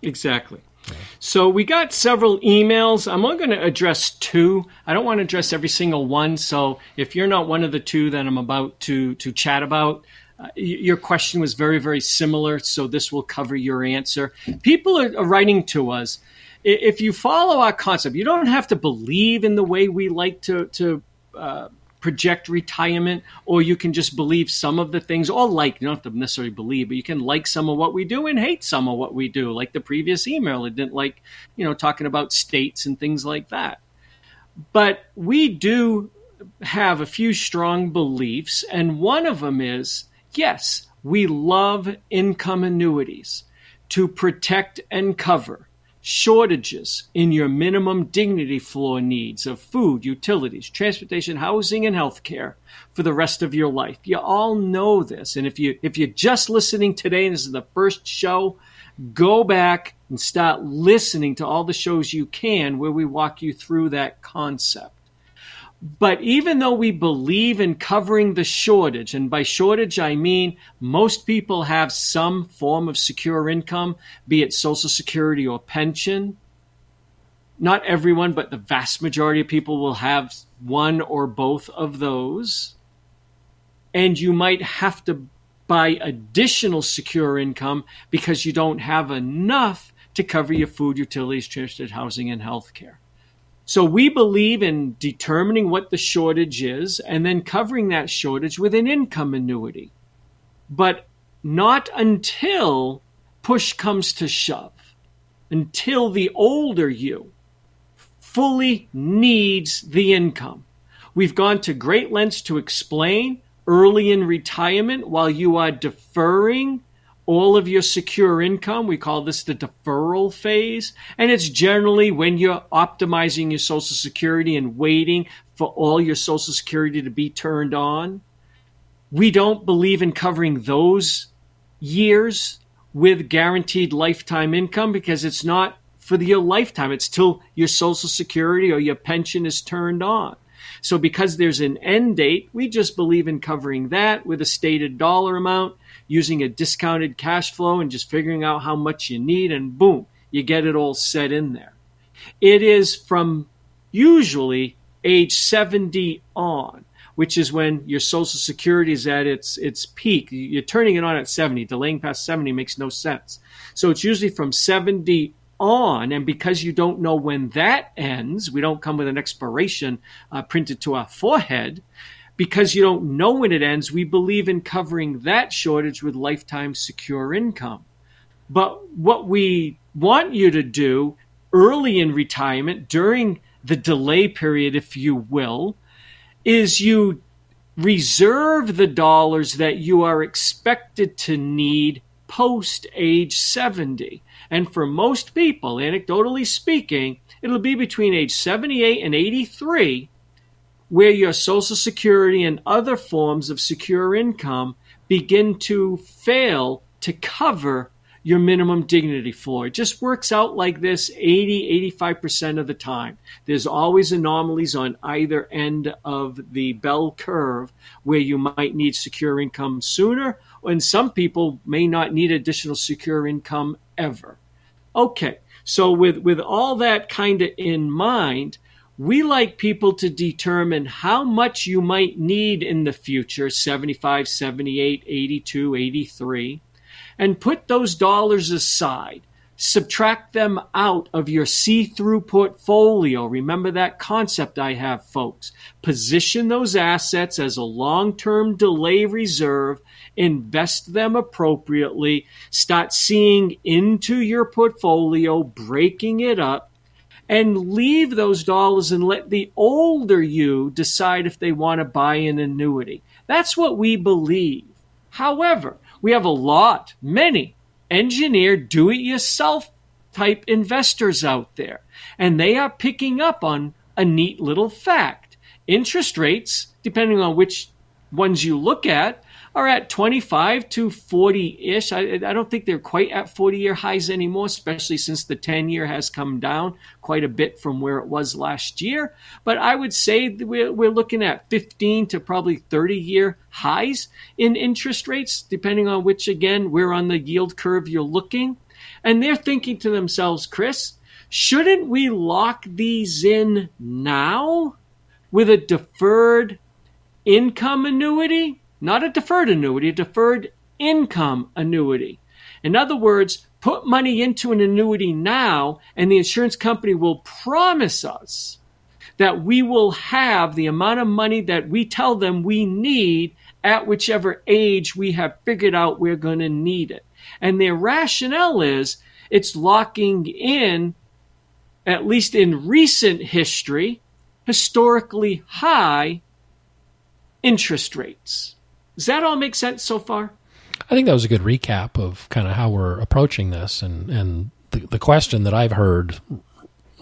Exactly. Yeah. So we got several emails. I'm only going to address two. I don't want to address every single one. So if you're not one of the two that I'm about to, to chat about, Uh, your question was very, very similar, so this will cover your answer. People are, are writing to us. If you follow our concept, you don't have to believe in the way we like to, to uh, project retirement, or you can just believe some of the things, or like, you don't have to necessarily believe, but you can like some of what we do and hate some of what we do, like the previous email. It didn't like, you know, talking about states and things like that. But we do have a few strong beliefs, and one of them is, yes, we love income annuities to protect and cover shortages in your minimum dignity floor needs of food, utilities, transportation, housing, and healthcare for the rest of your life. You all know this. And if you, if you're just listening today, and this is the first show, go back and start listening to all the shows you can where we walk you through that concept. But even though we believe in covering the shortage, and by shortage I mean most people have some form of secure income, be it Social Security or pension. Not everyone, but the vast majority of people will have one or both of those. And you might have to buy additional secure income because you don't have enough to cover your food, utilities, transportation, housing, and health care. So we believe in determining what the shortage is and then covering that shortage with an income annuity. But not until push comes to shove, until the older you fully needs the income. We've gone to great lengths to explain early in retirement while you are deferring all of your secure income. We call this the deferral phase. And it's generally when you're optimizing your Social Security and waiting for all your Social Security to be turned on. We don't believe in covering those years with guaranteed lifetime income because it's not for your lifetime. It's till your Social Security or your pension is turned on. So because there's an end date, we just believe in covering that with a stated dollar amount, using a discounted cash flow and just figuring out how much you need, and boom, you get it all set in there. It is from usually age seventy on, which is when your Social Security is at its its peak. You're turning it on at seventy. Delaying past seventy makes no sense. So it's usually from seventy on, and because you don't know when that ends, we don't come with an expiration uh, printed to our forehead. Because you don't know when it ends, we believe in covering that shortage with lifetime secure income. But what we want you to do early in retirement, during the delay period, if you will, is you reserve the dollars that you are expected to need post age seventy. And for most people, anecdotally speaking, it'll be between age seventy-eight and eighty-three where your Social Security and other forms of secure income begin to fail to cover your minimum dignity floor. It just works out like this eighty, eighty-five percent of the time. There's always anomalies on either end of the bell curve where you might need secure income sooner, and some people may not need additional secure income ever. Okay, so with, with all that kind of in mind, we like people to determine how much you might need in the future, seventy-five, seventy-eight, eighty-two, eighty-three, and put those dollars aside. Subtract them out of your see-through portfolio. Remember that concept I have, folks. Position those assets as a long-term delay reserve. Invest them appropriately. Start seeing into your portfolio, breaking it up, and leave those dollars and let the older you decide if they want to buy an annuity. That's what we believe. However, we have a lot, many engineer, do-it-yourself type investors out there, and they are picking up on a neat little fact. Interest rates, depending on which ones you look at, are at twenty-five to forty-ish. I, I don't think they're quite at forty-year highs anymore, especially since the ten-year has come down quite a bit from where it was last year. But I would say we're, we're looking at fifteen to probably thirty-year highs in interest rates, depending on which, again, where on the yield curve you're looking. And they're thinking to themselves, Chris, shouldn't we lock these in now with a deferred income annuity? Not a deferred annuity, a deferred income annuity. In other words, put money into an annuity now, and the insurance company will promise us that we will have the amount of money that we tell them we need at whichever age we have figured out we're going to need it. And their rationale is it's locking in, at least in recent history, historically high interest rates. Does that all make sense so far? I think that was a good recap of kind of how we're approaching this, and, and the, the question that I've heard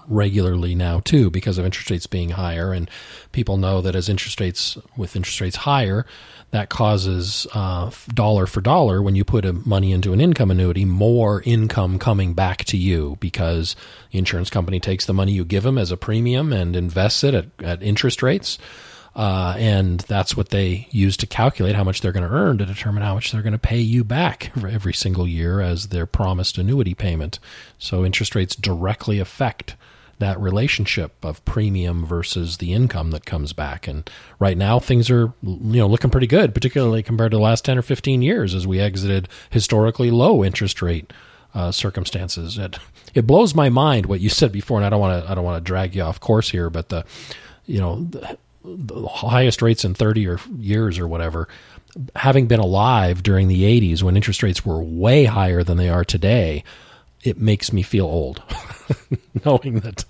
regularly now too, because of interest rates being higher, and people know that as interest rates, with interest rates higher, that causes uh, dollar for dollar, when you put a money into an income annuity, more income coming back to you, because the insurance company takes the money you give them as a premium and invests it at, at interest rates. Uh, and that's what they use to calculate how much they're going to earn to determine how much they're going to pay you back for every single year as their promised annuity payment. So interest rates directly affect that relationship of premium versus the income that comes back. And right now things are, you know, looking pretty good, particularly compared to the last ten or fifteen years as we exited historically low interest rate Uh, circumstances. It it blows my mind what you said before, and I don't want to I don't want to drag you off course here, but the you know. The, the highest rates in thirty or years or whatever, having been alive during the eighties when interest rates were way higher than they are today, it makes me feel old knowing that.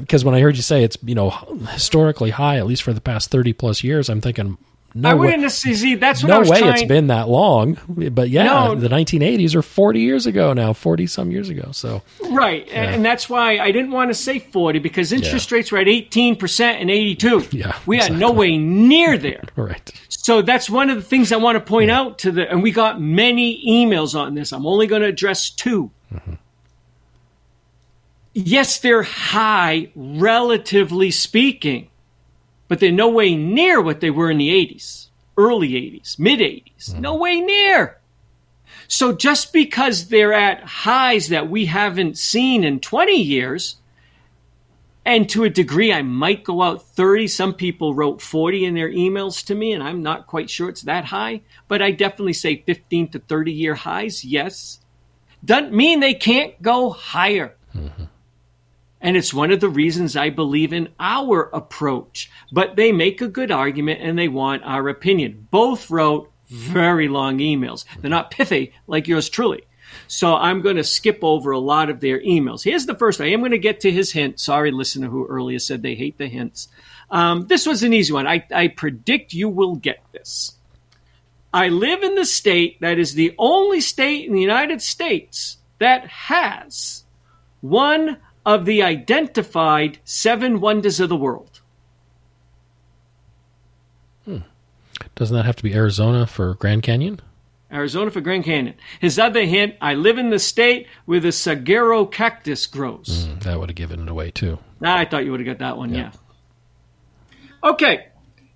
Because when I heard you say it's, you know, historically high, at least for the past thirty plus years, I'm thinking, no I wouldn't way, see, that's what no I was way trying. It's been that long. But yeah, no. The nineteen eighties are forty years ago now, forty some years ago. So right. Yeah. And that's why I didn't want to say forty, because interest yeah. rates were at eighteen percent in eighty-two. Yeah, we exactly. are no way near there. Right. So that's one of the things I want to point yeah. out to the, and we got many emails on this. I'm only going to address two. Mm-hmm. Yes, they're high, relatively speaking. but they're no way near what they were in the eighties, early eighties, mid eighties, mm-hmm. no way near. So just because they're at highs that we haven't seen in twenty years, and to a degree, I might go out thirty. Some people wrote forty in their emails to me, and I'm not quite sure it's that high. But I definitely say fifteen to thirty-year highs, yes. Doesn't mean they can't go higher. Mm-hmm. And it's one of the reasons I believe in our approach. But they make a good argument, and they want our opinion. Both wrote very long emails. They're not pithy like yours truly. So I'm going to skip over a lot of their emails. Here's the first. I am going to get to his hint. Sorry, listener who earlier said they hate the hints. Um, this was an easy one. I, I predict you will get this. I live in the state that is the only state in the United States that has one of the identified seven wonders of the world. Hmm. Doesn't that have to be Arizona for Grand Canyon? Arizona for Grand Canyon. His other hint, I live in the state where the saguaro cactus grows. Mm, that would have given it away, too. I thought you would have got that one, yeah. yeah. Okay.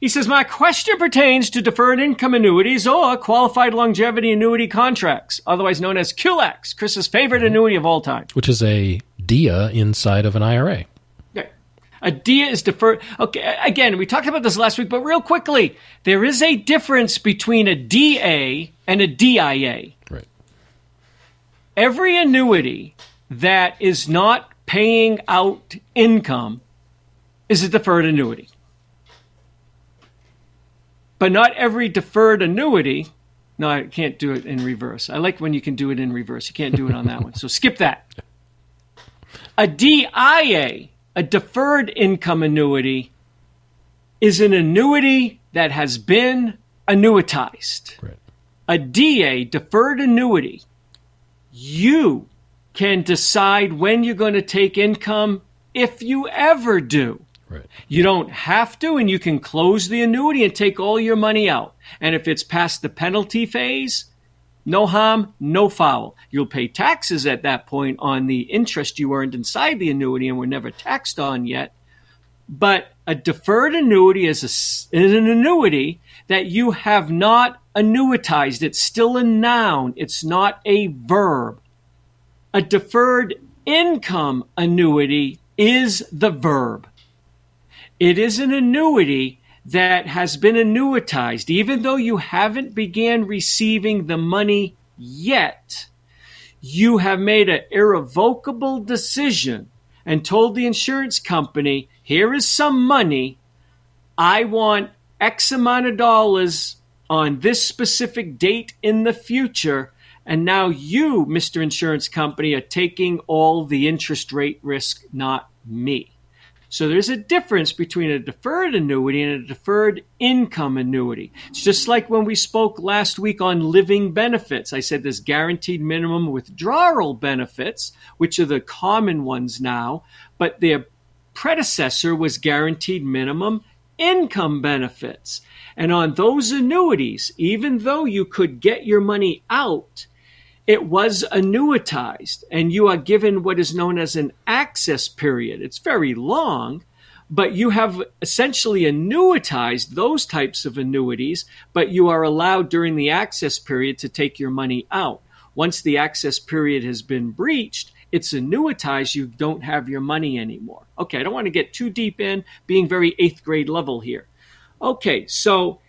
He says, my question pertains to deferred income annuities or qualified longevity annuity contracts, otherwise known as Q L A Cs, Chris's favorite annuity of all time. Which is a D I A inside of an I R A. Yeah. A D I A is deferred. Okay, again, we talked about this last week, but real quickly, there is a difference between a D A and a D I A. Right. Every annuity that is not paying out income is a deferred annuity. But not every deferred annuity. No, I can't do it in reverse. I like when you can do it in reverse. You can't do it on that one. So skip that. A D I A, a deferred income annuity, is an annuity that has been annuitized. Right. A D A, deferred annuity, you can decide when you're going to take income if you ever do. Right. You don't have to, and you can close the annuity and take all your money out. And if it's past the penalty phase, no harm, no foul. You'll pay taxes at that point on the interest you earned inside the annuity and were never taxed on yet. But a deferred annuity is, a, is an annuity that you have not annuitized. It's still a noun. It's not a verb. A deferred income annuity is the verb. It is an annuity that has been annuitized. Even though you haven't began receiving the money yet, you have made an irrevocable decision and told the insurance company, here is some money. I want X amount of dollars on this specific date in the future. And now you, Mister Insurance Company, are taking all the interest rate risk, not me. So there's a difference between a deferred annuity and a deferred income annuity. It's just like when we spoke last week on living benefits. I said there's guaranteed minimum withdrawal benefits, which are the common ones now, but their predecessor was guaranteed minimum income benefits. And on those annuities, even though you could get your money out, it was annuitized, and you are given what is known as an access period. It's very long, but you have essentially annuitized those types of annuities, but you are allowed during the access period to take your money out. Once the access period has been breached, it's annuitized. You don't have your money anymore. Okay, I don't want to get too deep in, being very eighth grade level here. Okay, so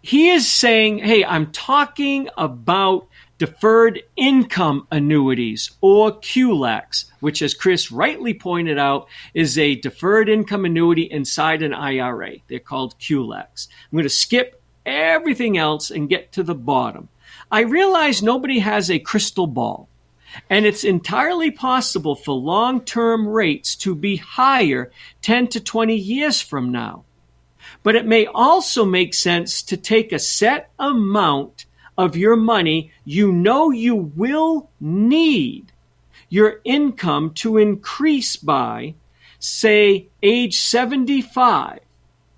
he is saying, hey, I'm talking about deferred income annuities, or Q L A Cs, which, as Chris rightly pointed out, is a deferred income annuity inside an I R A. They're called Q L A Cs. I'm going to skip everything else and get to the bottom. I realize nobody has a crystal ball, and it's entirely possible for long-term rates to be higher ten to twenty years from now. But it may also make sense to take a set amount of your money you know you will need your income to increase by, say, age seventy-five,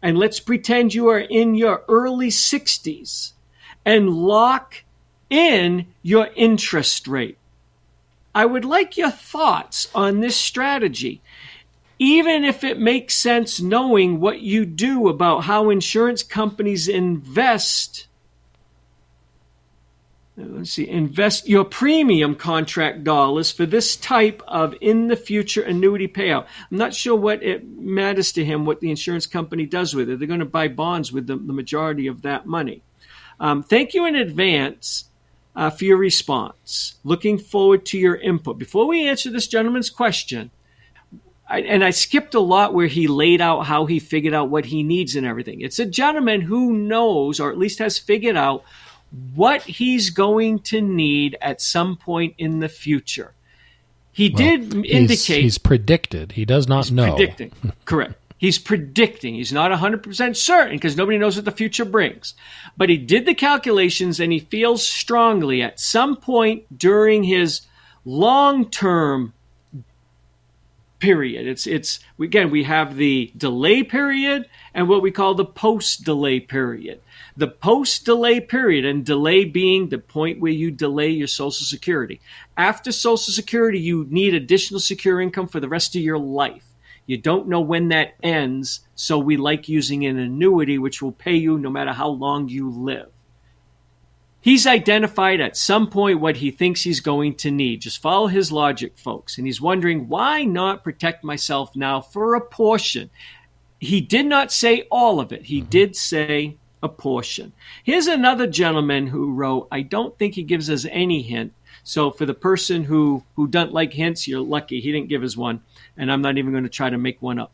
and let's pretend you are in your early sixties, and lock in your interest rate. I would like your thoughts on this strategy. even if it makes sense knowing what you do about how insurance companies invest, let's see, invest your premium contract dollars for this type of in-the-future annuity payout. I'm not sure what it matters to him what the insurance company does with it. They're going to buy bonds with the, the majority of that money. Um, thank you in advance uh, for your response. Looking forward to your input. Before we answer this gentleman's question, I, and I skipped a lot where he laid out how he figured out what he needs and everything. It's a gentleman who knows, or at least has figured out, what he's going to need at some point in the future. He well, did he's, indicate. He's predicted. He does not he's know. Predicting. Correct. He's predicting. He's not one hundred percent certain because nobody knows what the future brings. But he did the calculations, and he feels strongly at some point during his long-term period. It's it's again, we have the delay period and what we call the post-delay period. The post-delay period, and delay being the point where you delay your Social Security. After Social Security, you need additional secure income for the rest of your life. You don't know when that ends, so we like using an annuity, which will pay you no matter how long you live. He's identified at some point what he thinks he's going to need. Just follow his logic, folks. And he's wondering, why not protect myself now for a portion? He did not say all of it. He mm-hmm. did say a portion. Here's another gentleman who wrote, I don't think he gives us any hint. So for the person who, who doesn't like hints, you're lucky he didn't give us one. And I'm not even going to try to make one up.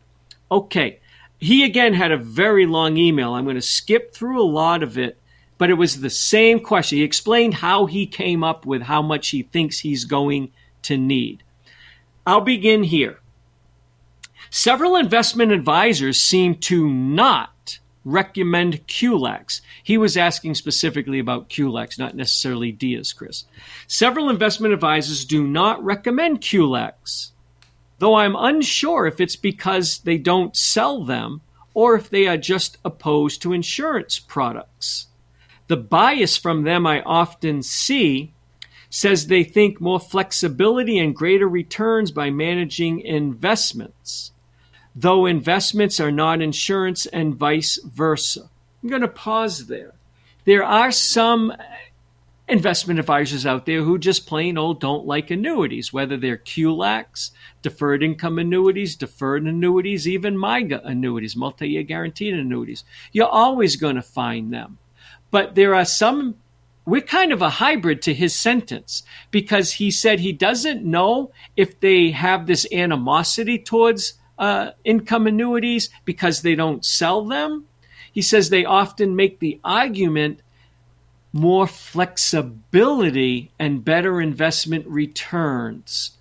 Okay. He again had a very long email. I'm going to skip through a lot of it, but it was the same question. He explained how he came up with how much he thinks he's going to need. I'll begin here. Several investment advisors seem to not recommend Q LACs. He was asking specifically about Q LACs, not necessarily D I As, Chris. Several investment advisors do not recommend Q LACs, though I'm unsure if it's because they don't sell them or if they are just opposed to insurance products. The bias from them I often see says they think more flexibility and greater returns by managing investments, though investments are not insurance and vice versa. I'm going to pause there. There are some investment advisors out there who just plain old don't like annuities, whether they're Q LACs, deferred income annuities, deferred annuities, even MIGA annuities, multi-year guaranteed annuities. You're always going to find them. But there are some, we're kind of a hybrid to his sentence, because he said he doesn't know if they have this animosity towards Uh, income annuities because they don't sell them. He says they often make the argument more flexibility and better investment returns.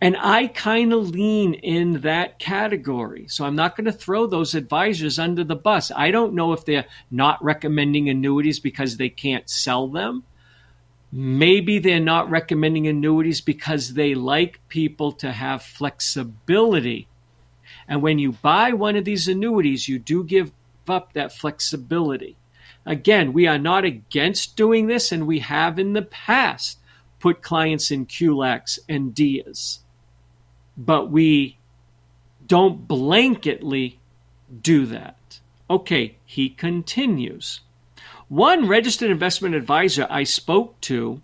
And I kind of lean in that category. So I'm not going to throw those advisors under the bus. I don't know if they're not recommending annuities because they can't sell them. Maybe they're not recommending annuities because they like people to have flexibility. And when you buy one of these annuities, you do give up that flexibility. Again, we are not against doing this, and we have in the past put clients in Q LACs and D I As. But we don't blanketly do that. Okay, he continues. One registered investment advisor I spoke to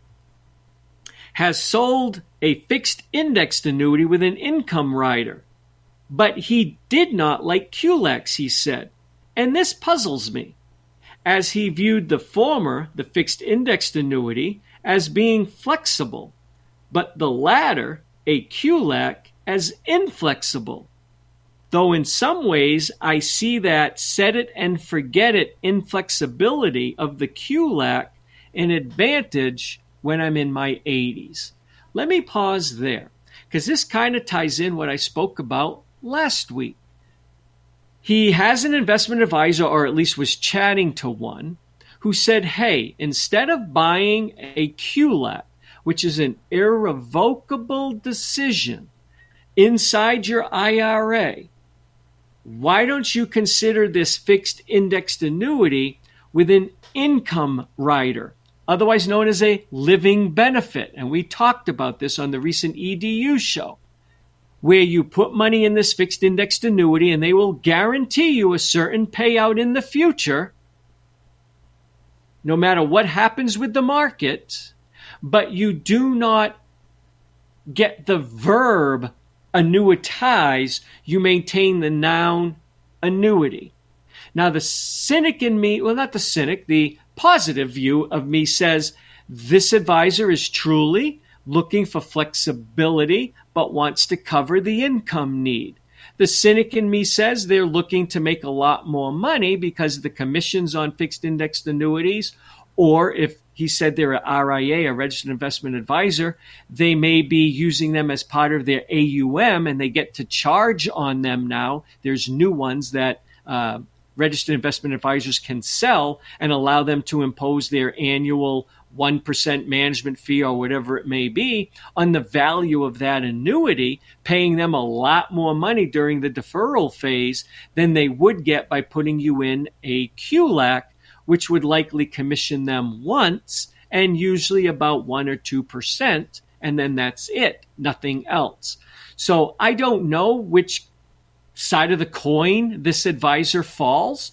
has sold a fixed indexed annuity with an income rider. But he did not like Q LACs, he said, and this puzzles me, as he viewed the former, the fixed indexed annuity, as being flexible, but the latter, a Q LAC, as inflexible. Though in some ways I see that set it and forget it inflexibility of the Q LAC an advantage when I'm in my eighties. Let me pause there, because this kind of ties in what I spoke about last week. He has an investment advisor, or at least was chatting to one, who said, hey, instead of buying a Q LAC, which is an irrevocable decision inside your I R A, why don't you consider this fixed indexed annuity with an income rider, otherwise known as a living benefit? And we talked about this on the recent E D U show. where you put money in this fixed indexed annuity and they will guarantee you a certain payout in the future, no matter what happens with the market, but you do not get the verb annuitize, you maintain the noun annuity. Now the cynic in me, well not the cynic, the positive view of me says, this advisor is truly looking for flexibility, but wants to cover the income need. The cynic in me says they're looking to make a lot more money because of the commissions on fixed indexed annuities, or if he said they're an R I A, a registered investment advisor, they may be using them as part of their A U M and they get to charge on them now. There's new ones that uh, registered investment advisors can sell and allow them to impose their annual one percent management fee or whatever it may be on the value of that annuity, paying them a lot more money during the deferral phase than they would get by putting you in a Q L A C, which would likely commission them once and usually about one or two percent, and then that's it, nothing else. So I don't know which side of the coin this advisor falls.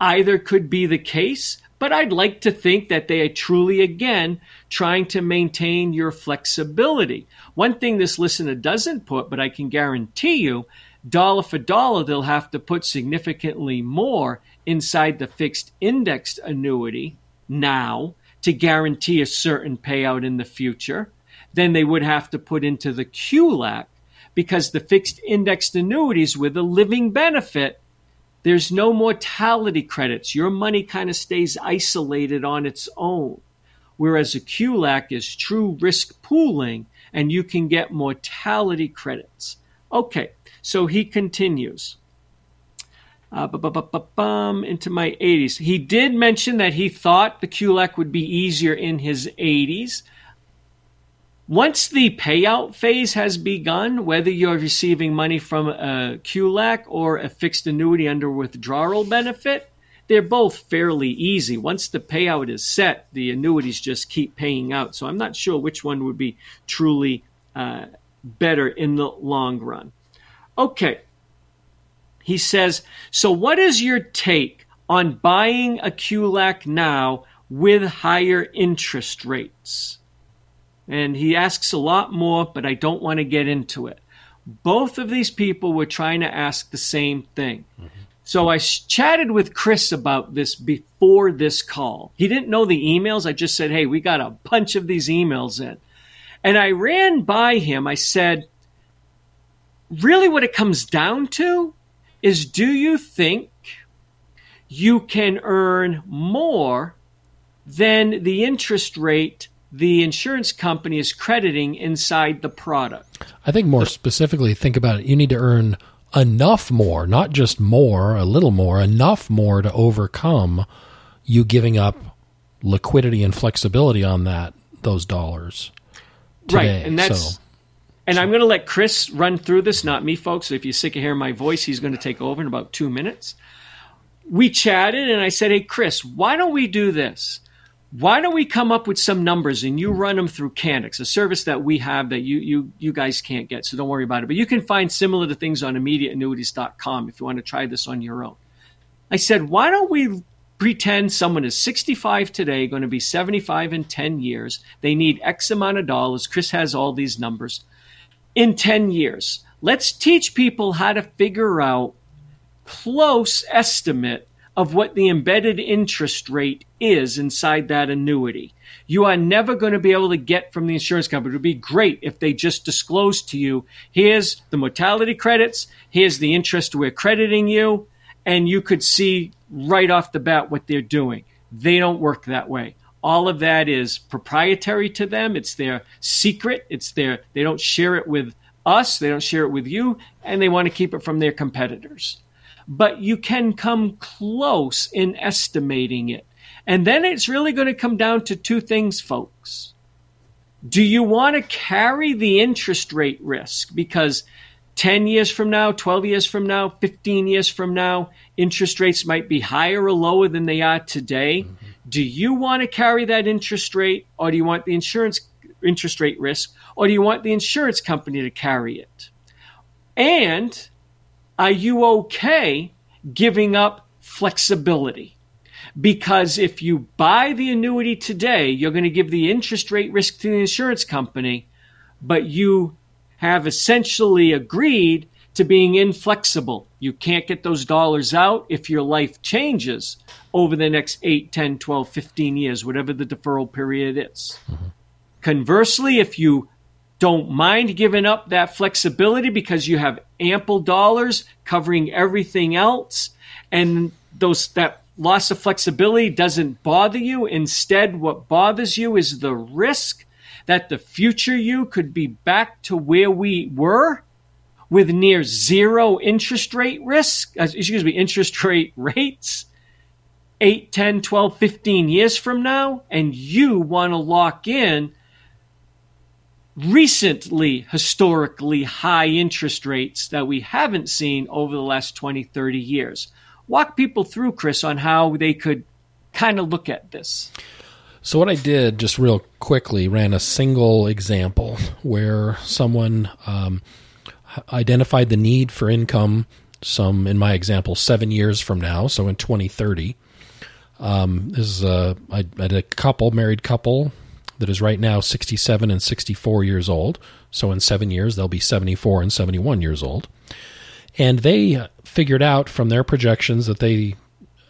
Either could be the case. But I'd like to think that they are truly, again, trying to maintain your flexibility. One thing this listener doesn't put, but I can guarantee you, dollar for dollar, they'll have to put significantly more inside the fixed indexed annuity now to guarantee a certain payout in the future than they would have to put into the Q L A C, because the fixed indexed annuities with a living benefit, there's no mortality credits. Your money kind of stays isolated on its own, whereas a Q L A C is true risk pooling, and you can get mortality credits. Okay, so he continues. Uh, into my eighties. He did mention that he thought the Q L A C would be easier in his eighties. Once the payout phase has begun, whether you're receiving money from a Q L A C or a fixed annuity under withdrawal benefit, they're both fairly easy. Once the payout is set, the annuities just keep paying out. So I'm not sure which one would be truly uh, better in the long run. Okay. He says, so what is your take on buying a Q L A C now with higher interest rates? And he asks a lot more, but I don't want to get into it. Both of these people were trying to ask the same thing. Mm-hmm. So I chatted with Chris about this before this call. He didn't know the emails. I just said, hey, we got a bunch of these emails in. And I ran by him. I said, really what it comes down to is, do you think you can earn more than the interest rate the insurance company is crediting inside the product? I think more specifically, think about it. You need to earn enough more, not just more, a little more, enough more to overcome you giving up liquidity and flexibility on that, those dollars today. Right. And that's, so, and so. I'm going to let Chris run through this, not me, folks. So if you're sick of hearing my voice, he's going to take over in about two minutes. We chatted and I said, hey, Chris, why don't we do this? Why don't we come up with some numbers and you run them through Cannex, a service that we have that you you you guys can't get, so don't worry about it. But you can find similar to things on immediate annuities dot com if you want to try this on your own. I said, why don't we pretend someone is sixty-five today, going to be seventy-five in ten years. They need X amount of dollars. Chris has all these numbers. In ten years, let's teach people how to figure out close estimate of what the embedded interest rate is inside that annuity. You are never going to be able to get from the insurance company. It would be great if they just disclosed to you, here's the mortality credits, here's the interest we're crediting you, and you could see right off the bat what they're doing. They don't work that way. All of that is proprietary to them. It's their secret. It's their, they don't share it with us. They don't share it with you, and they want to keep it from their competitors. But you can come close in estimating it. And then it's really going to come down to two things, folks. Do you want to carry the interest rate risk? Because ten years from now, twelve years from now, fifteen years from now, interest rates might be higher or lower than they are today. Mm-hmm. Do you want to carry that interest rate, or do you want the insurance interest rate risk, or do you want the insurance company to carry it? And are you okay giving up flexibility? Because if you buy the annuity today, you're going to give the interest rate risk to the insurance company, but you have essentially agreed to being inflexible. You can't get those dollars out if your life changes over the next eight, ten, twelve, fifteen years, whatever the deferral period is. Mm-hmm. Conversely, if you don't mind giving up that flexibility because you have ample dollars covering everything else, and those that loss of flexibility doesn't bother you. Instead, what bothers you is the risk that the future you could be back to where we were with near zero interest rate risk, excuse me, interest rate rates, eight, ten, twelve, fifteen years from now, and you want to lock in recently, historically high interest rates that we haven't seen over the last twenty, thirty years. Walk people through, Chris, on how they could kind of look at this. So what I did, just real quickly, ran a single example where someone um, identified the need for income, some, in my example, seven years from now, so in twenty thirty. Um, this is a, I had a couple, married couple, that is right now sixty-seven and sixty-four years old. So in seven years, they'll be seventy-four and seventy-one years old. And they figured out from their projections that they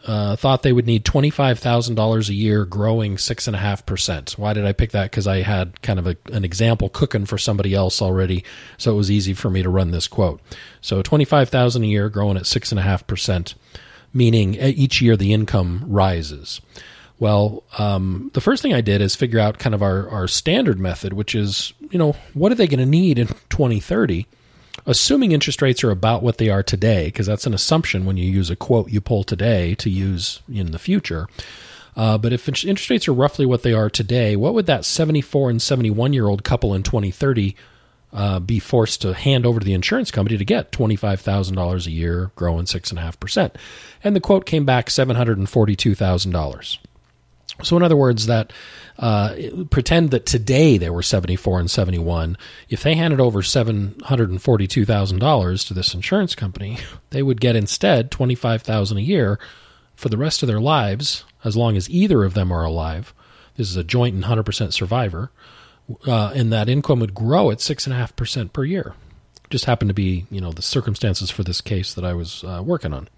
uh, thought they would need twenty-five thousand dollars a year growing six point five percent. Why did I pick that? Because I had kind of a, an example cooking for somebody else already, so it was easy for me to run this quote. So twenty-five thousand dollars a year growing at six point five percent, meaning each year the income rises. Well, um, the first thing I did is figure out kind of our, our standard method, which is, you know, what are they going to need in twenty thirty, assuming interest rates are about what they are today, because that's an assumption when you use a quote you pull today to use in the future. Uh, but if interest rates are roughly what they are today, what would that seventy-four and seventy-one-year-old couple in twenty thirty uh, be forced to hand over to the insurance company to get twenty-five thousand dollars a year, growing six point five percent? And the quote came back seven hundred forty-two thousand dollars. So in other words, that uh, pretend that today they were seventy-four and seventy-one. If they handed over seven hundred forty-two thousand dollars to this insurance company, they would get instead twenty-five thousand dollars a year for the rest of their lives, as long as either of them are alive. This is a joint and one hundred percent survivor. Uh, and that income would grow at six point five percent per year. Just happened to be, you know, the circumstances for this case that I was uh, working on.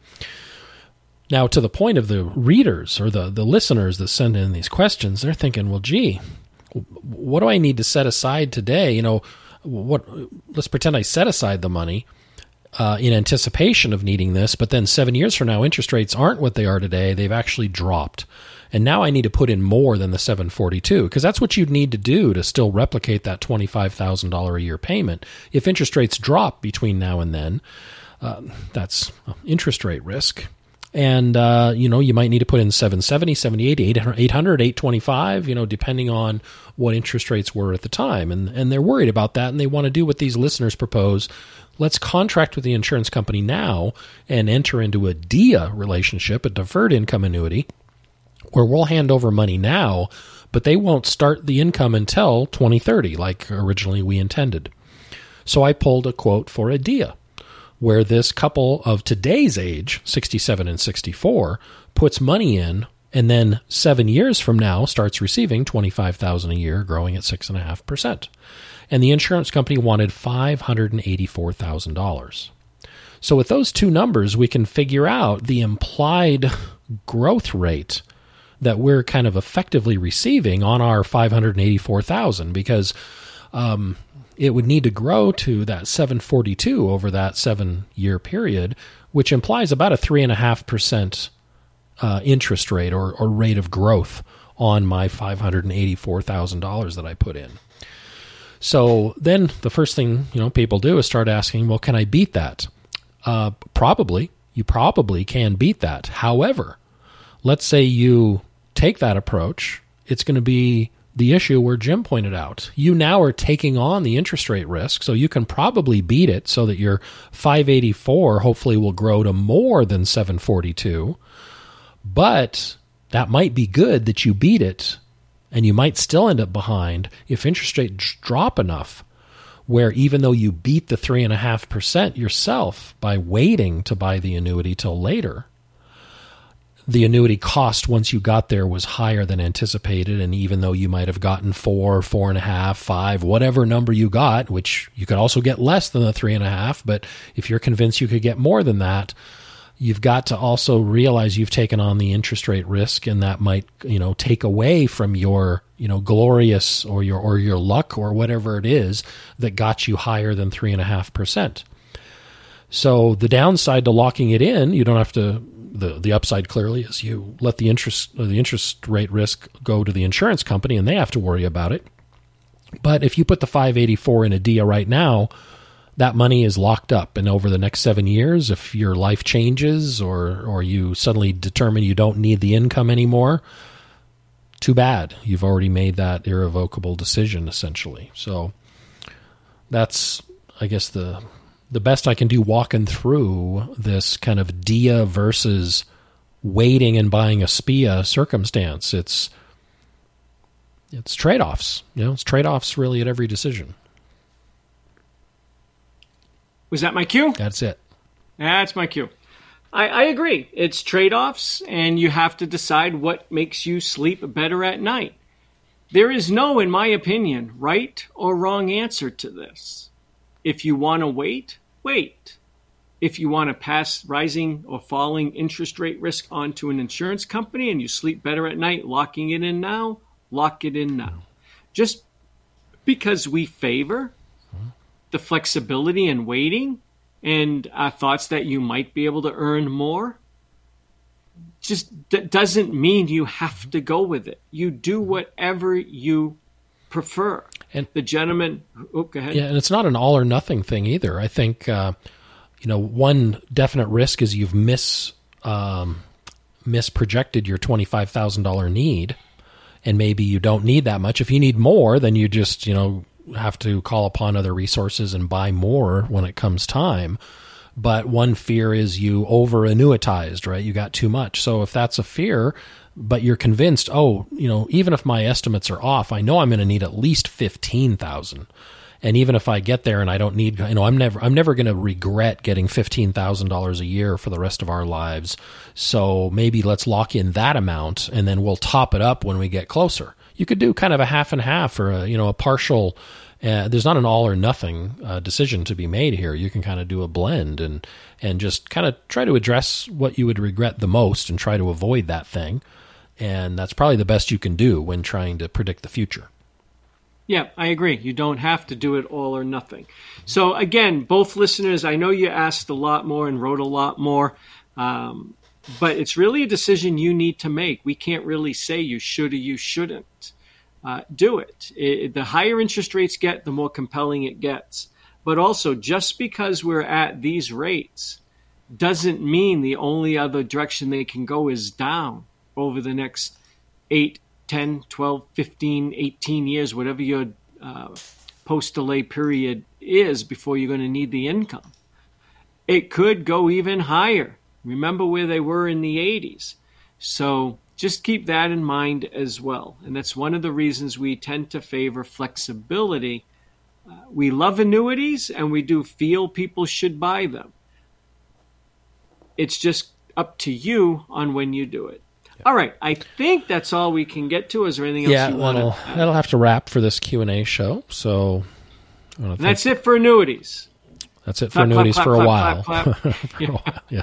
Now, to the point of the readers or the, the listeners that send in these questions, they're thinking, well, gee, what do I need to set aside today? You know, what? Let's pretend I set aside the money uh, in anticipation of needing this, but then seven years from now, interest rates aren't what they are today. They've actually dropped. And now I need to put in more than the seven forty-two, because that's what you'd need to do to still replicate that twenty-five thousand dollars a year payment. If interest rates drop between now and then, uh, that's interest rate risk. And, uh, you know, you might need to put in seven seventy, seven eighty, eight hundred, eight twenty-five, you know, depending on what interest rates were at the time. And and they're worried about that, and they want to do what these listeners propose. Let's contract with the insurance company now and enter into a D I A relationship, a deferred income annuity, where we'll hand over money now, but they won't start the income until twenty thirty, like originally we intended. So I pulled a quote for a D I A, where this couple of today's age, sixty-seven and sixty-four, puts money in and then seven years from now starts receiving twenty-five thousand dollars a year, growing at six point five percent. And the insurance company wanted five hundred eighty-four thousand dollars. So with those two numbers, we can figure out the implied growth rate that we're kind of effectively receiving on our five hundred eighty-four thousand dollars, because um, it would need to grow to that seven forty-two over that seven-year period, which implies about a three point five percent uh, interest rate or, or rate of growth on my five hundred eighty-four thousand dollars that I put in. So then the first thing, you know, people do is start asking, well, can I beat that? Uh, probably. You probably can beat that. However, let's say you take that approach. It's going to be the issue where Jim pointed out. You now are taking on the interest rate risk, so you can probably beat it so that your five eighty-four hopefully will grow to more than seven forty-two. But that might be good that you beat it, and you might still end up behind if interest rates drop enough where even though you beat the three and a half percent yourself by waiting to buy the annuity till later, the annuity cost once you got there was higher than anticipated. And even though you might have gotten four, four and a half, five, whatever number you got, which you could also get less than the three and a half, but if you're convinced you could get more than that, you've got to also realize you've taken on the interest rate risk, and that might, you know, take away from your, you know, glorious or your or your luck or whatever it is that got you higher than three and a half percent. So the downside to locking it in, you don't have to. The, the upside clearly is you let the interest the interest rate risk go to the insurance company, and they have to worry about it. But if you put the five eighty-four in a D I A right now, that money is locked up. And over the next seven years, if your life changes or or you suddenly determine you don't need the income anymore, too bad. You've already made that irrevocable decision, essentially. So that's, I guess, the... the best I can do walking through this kind of D I A versus waiting and buying a S P I A circumstance. It's it's trade-offs. You know, it's trade-offs really at every decision. Was that my cue? That's it. That's my cue. I, I agree. It's trade-offs, and you have to decide what makes you sleep better at night. There is no, in my opinion, right or wrong answer to this. If you want to wait, wait. If you want to pass rising or falling interest rate risk onto an insurance company and you sleep better at night locking it in now, lock it in now. Just because we favor the flexibility and waiting and our thoughts that you might be able to earn more, just that doesn't mean you have to go with it. You do whatever you prefer. And the gentleman, oh, go ahead. Yeah, and it's not an all or nothing thing either. I think, uh, you know, one definite risk is you've mis um, misprojected your twenty-five thousand dollars need, and maybe you don't need that much. If you need more, then you just, you know, have to call upon other resources and buy more when it comes time. But one fear is you over-annuitized, right? You got too much. So if that's a fear, but you're convinced, oh, you know, even if my estimates are off, I know I'm going to need at least fifteen thousand. And even if I get there and I don't need, you know, I'm never, I'm never going to regret getting fifteen thousand dollars a year for the rest of our lives. So maybe let's lock in that amount, and then we'll top it up when we get closer. You could do kind of a half and half, or a, you know, a partial. Uh, there's not an all or nothing uh, decision to be made here. You can kind of do a blend and and just kind of try to address what you would regret the most and try to avoid that thing. And that's probably the best you can do when trying to predict the future. Yeah, I agree. You don't have to do it all or nothing. So again, both listeners, I know you asked a lot more and wrote a lot more, um, but it's really a decision you need to make. We can't really say you should or you shouldn't. Uh, do it. it. The higher interest rates get, the more compelling it gets. But also, just because we're at these rates doesn't mean the only other direction they can go is down over the next eight, ten, twelve, fifteen, eighteen years, whatever your uh, post-delay period is before you're going to need the income. It could go even higher. Remember where they were in the eighties. So just keep that in mind as well. And that's one of the reasons we tend to favor flexibility. Uh, we love annuities, and we do feel people should buy them. It's just up to you on when you do it. All right, I think that's all we can get to. Is there anything else yeah, you want to? Yeah, that'll have to wrap for this Q and A show. So and that's it for annuities. That's it for clap, annuities clap, for, clap, a clap, clap, clap. for a while. Yeah.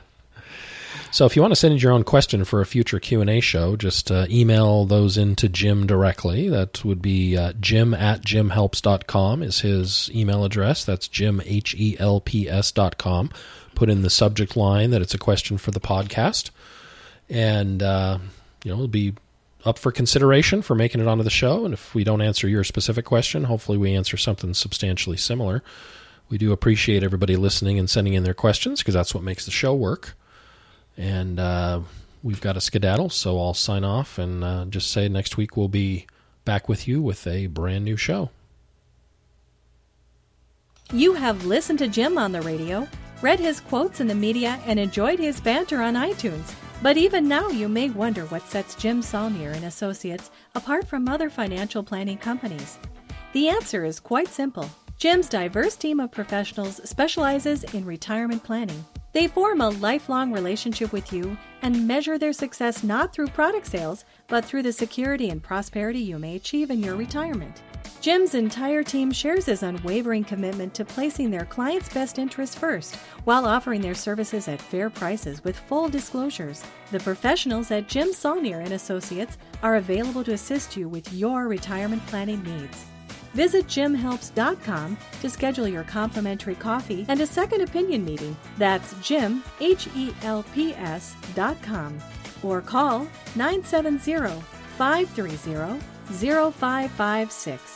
So if you want to send in your own question for a future Q and A show, just uh, email those in to Jim directly. That would be uh, jim at jimhelps dot com is his email address. That's jim, H E L P S dot com. Put in the subject line that it's a question for the podcast. And, uh, you know, it'll be up for consideration for making it onto the show. And if we don't answer your specific question, hopefully we answer something substantially similar. We do appreciate everybody listening and sending in their questions, because that's what makes the show work. And uh, we've got a skedaddle, so I'll sign off and uh, just say next week we'll be back with you with a brand new show. You have listened to Jim on the radio, read his quotes in the media, and enjoyed his banter on iTunes. But even now you may wonder what sets Jim Saulnier and Associates apart from other financial planning companies. The answer is quite simple. Jim's diverse team of professionals specializes in retirement planning. They form a lifelong relationship with you and measure their success not through product sales, but through the security and prosperity you may achieve in your retirement. Jim's entire team shares his unwavering commitment to placing their clients' best interests first, while offering their services at fair prices with full disclosures. The professionals at Jim Saulnier and Associates are available to assist you with your retirement planning needs. Visit jim helps dot com to schedule your complimentary coffee and a second opinion meeting. That's Jim, H E L P S, dot com. Or call nine seven zero, five three zero, zero five five six.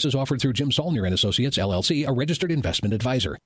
offered through Jim Saulnier and Associates, L L C, a registered investment advisor.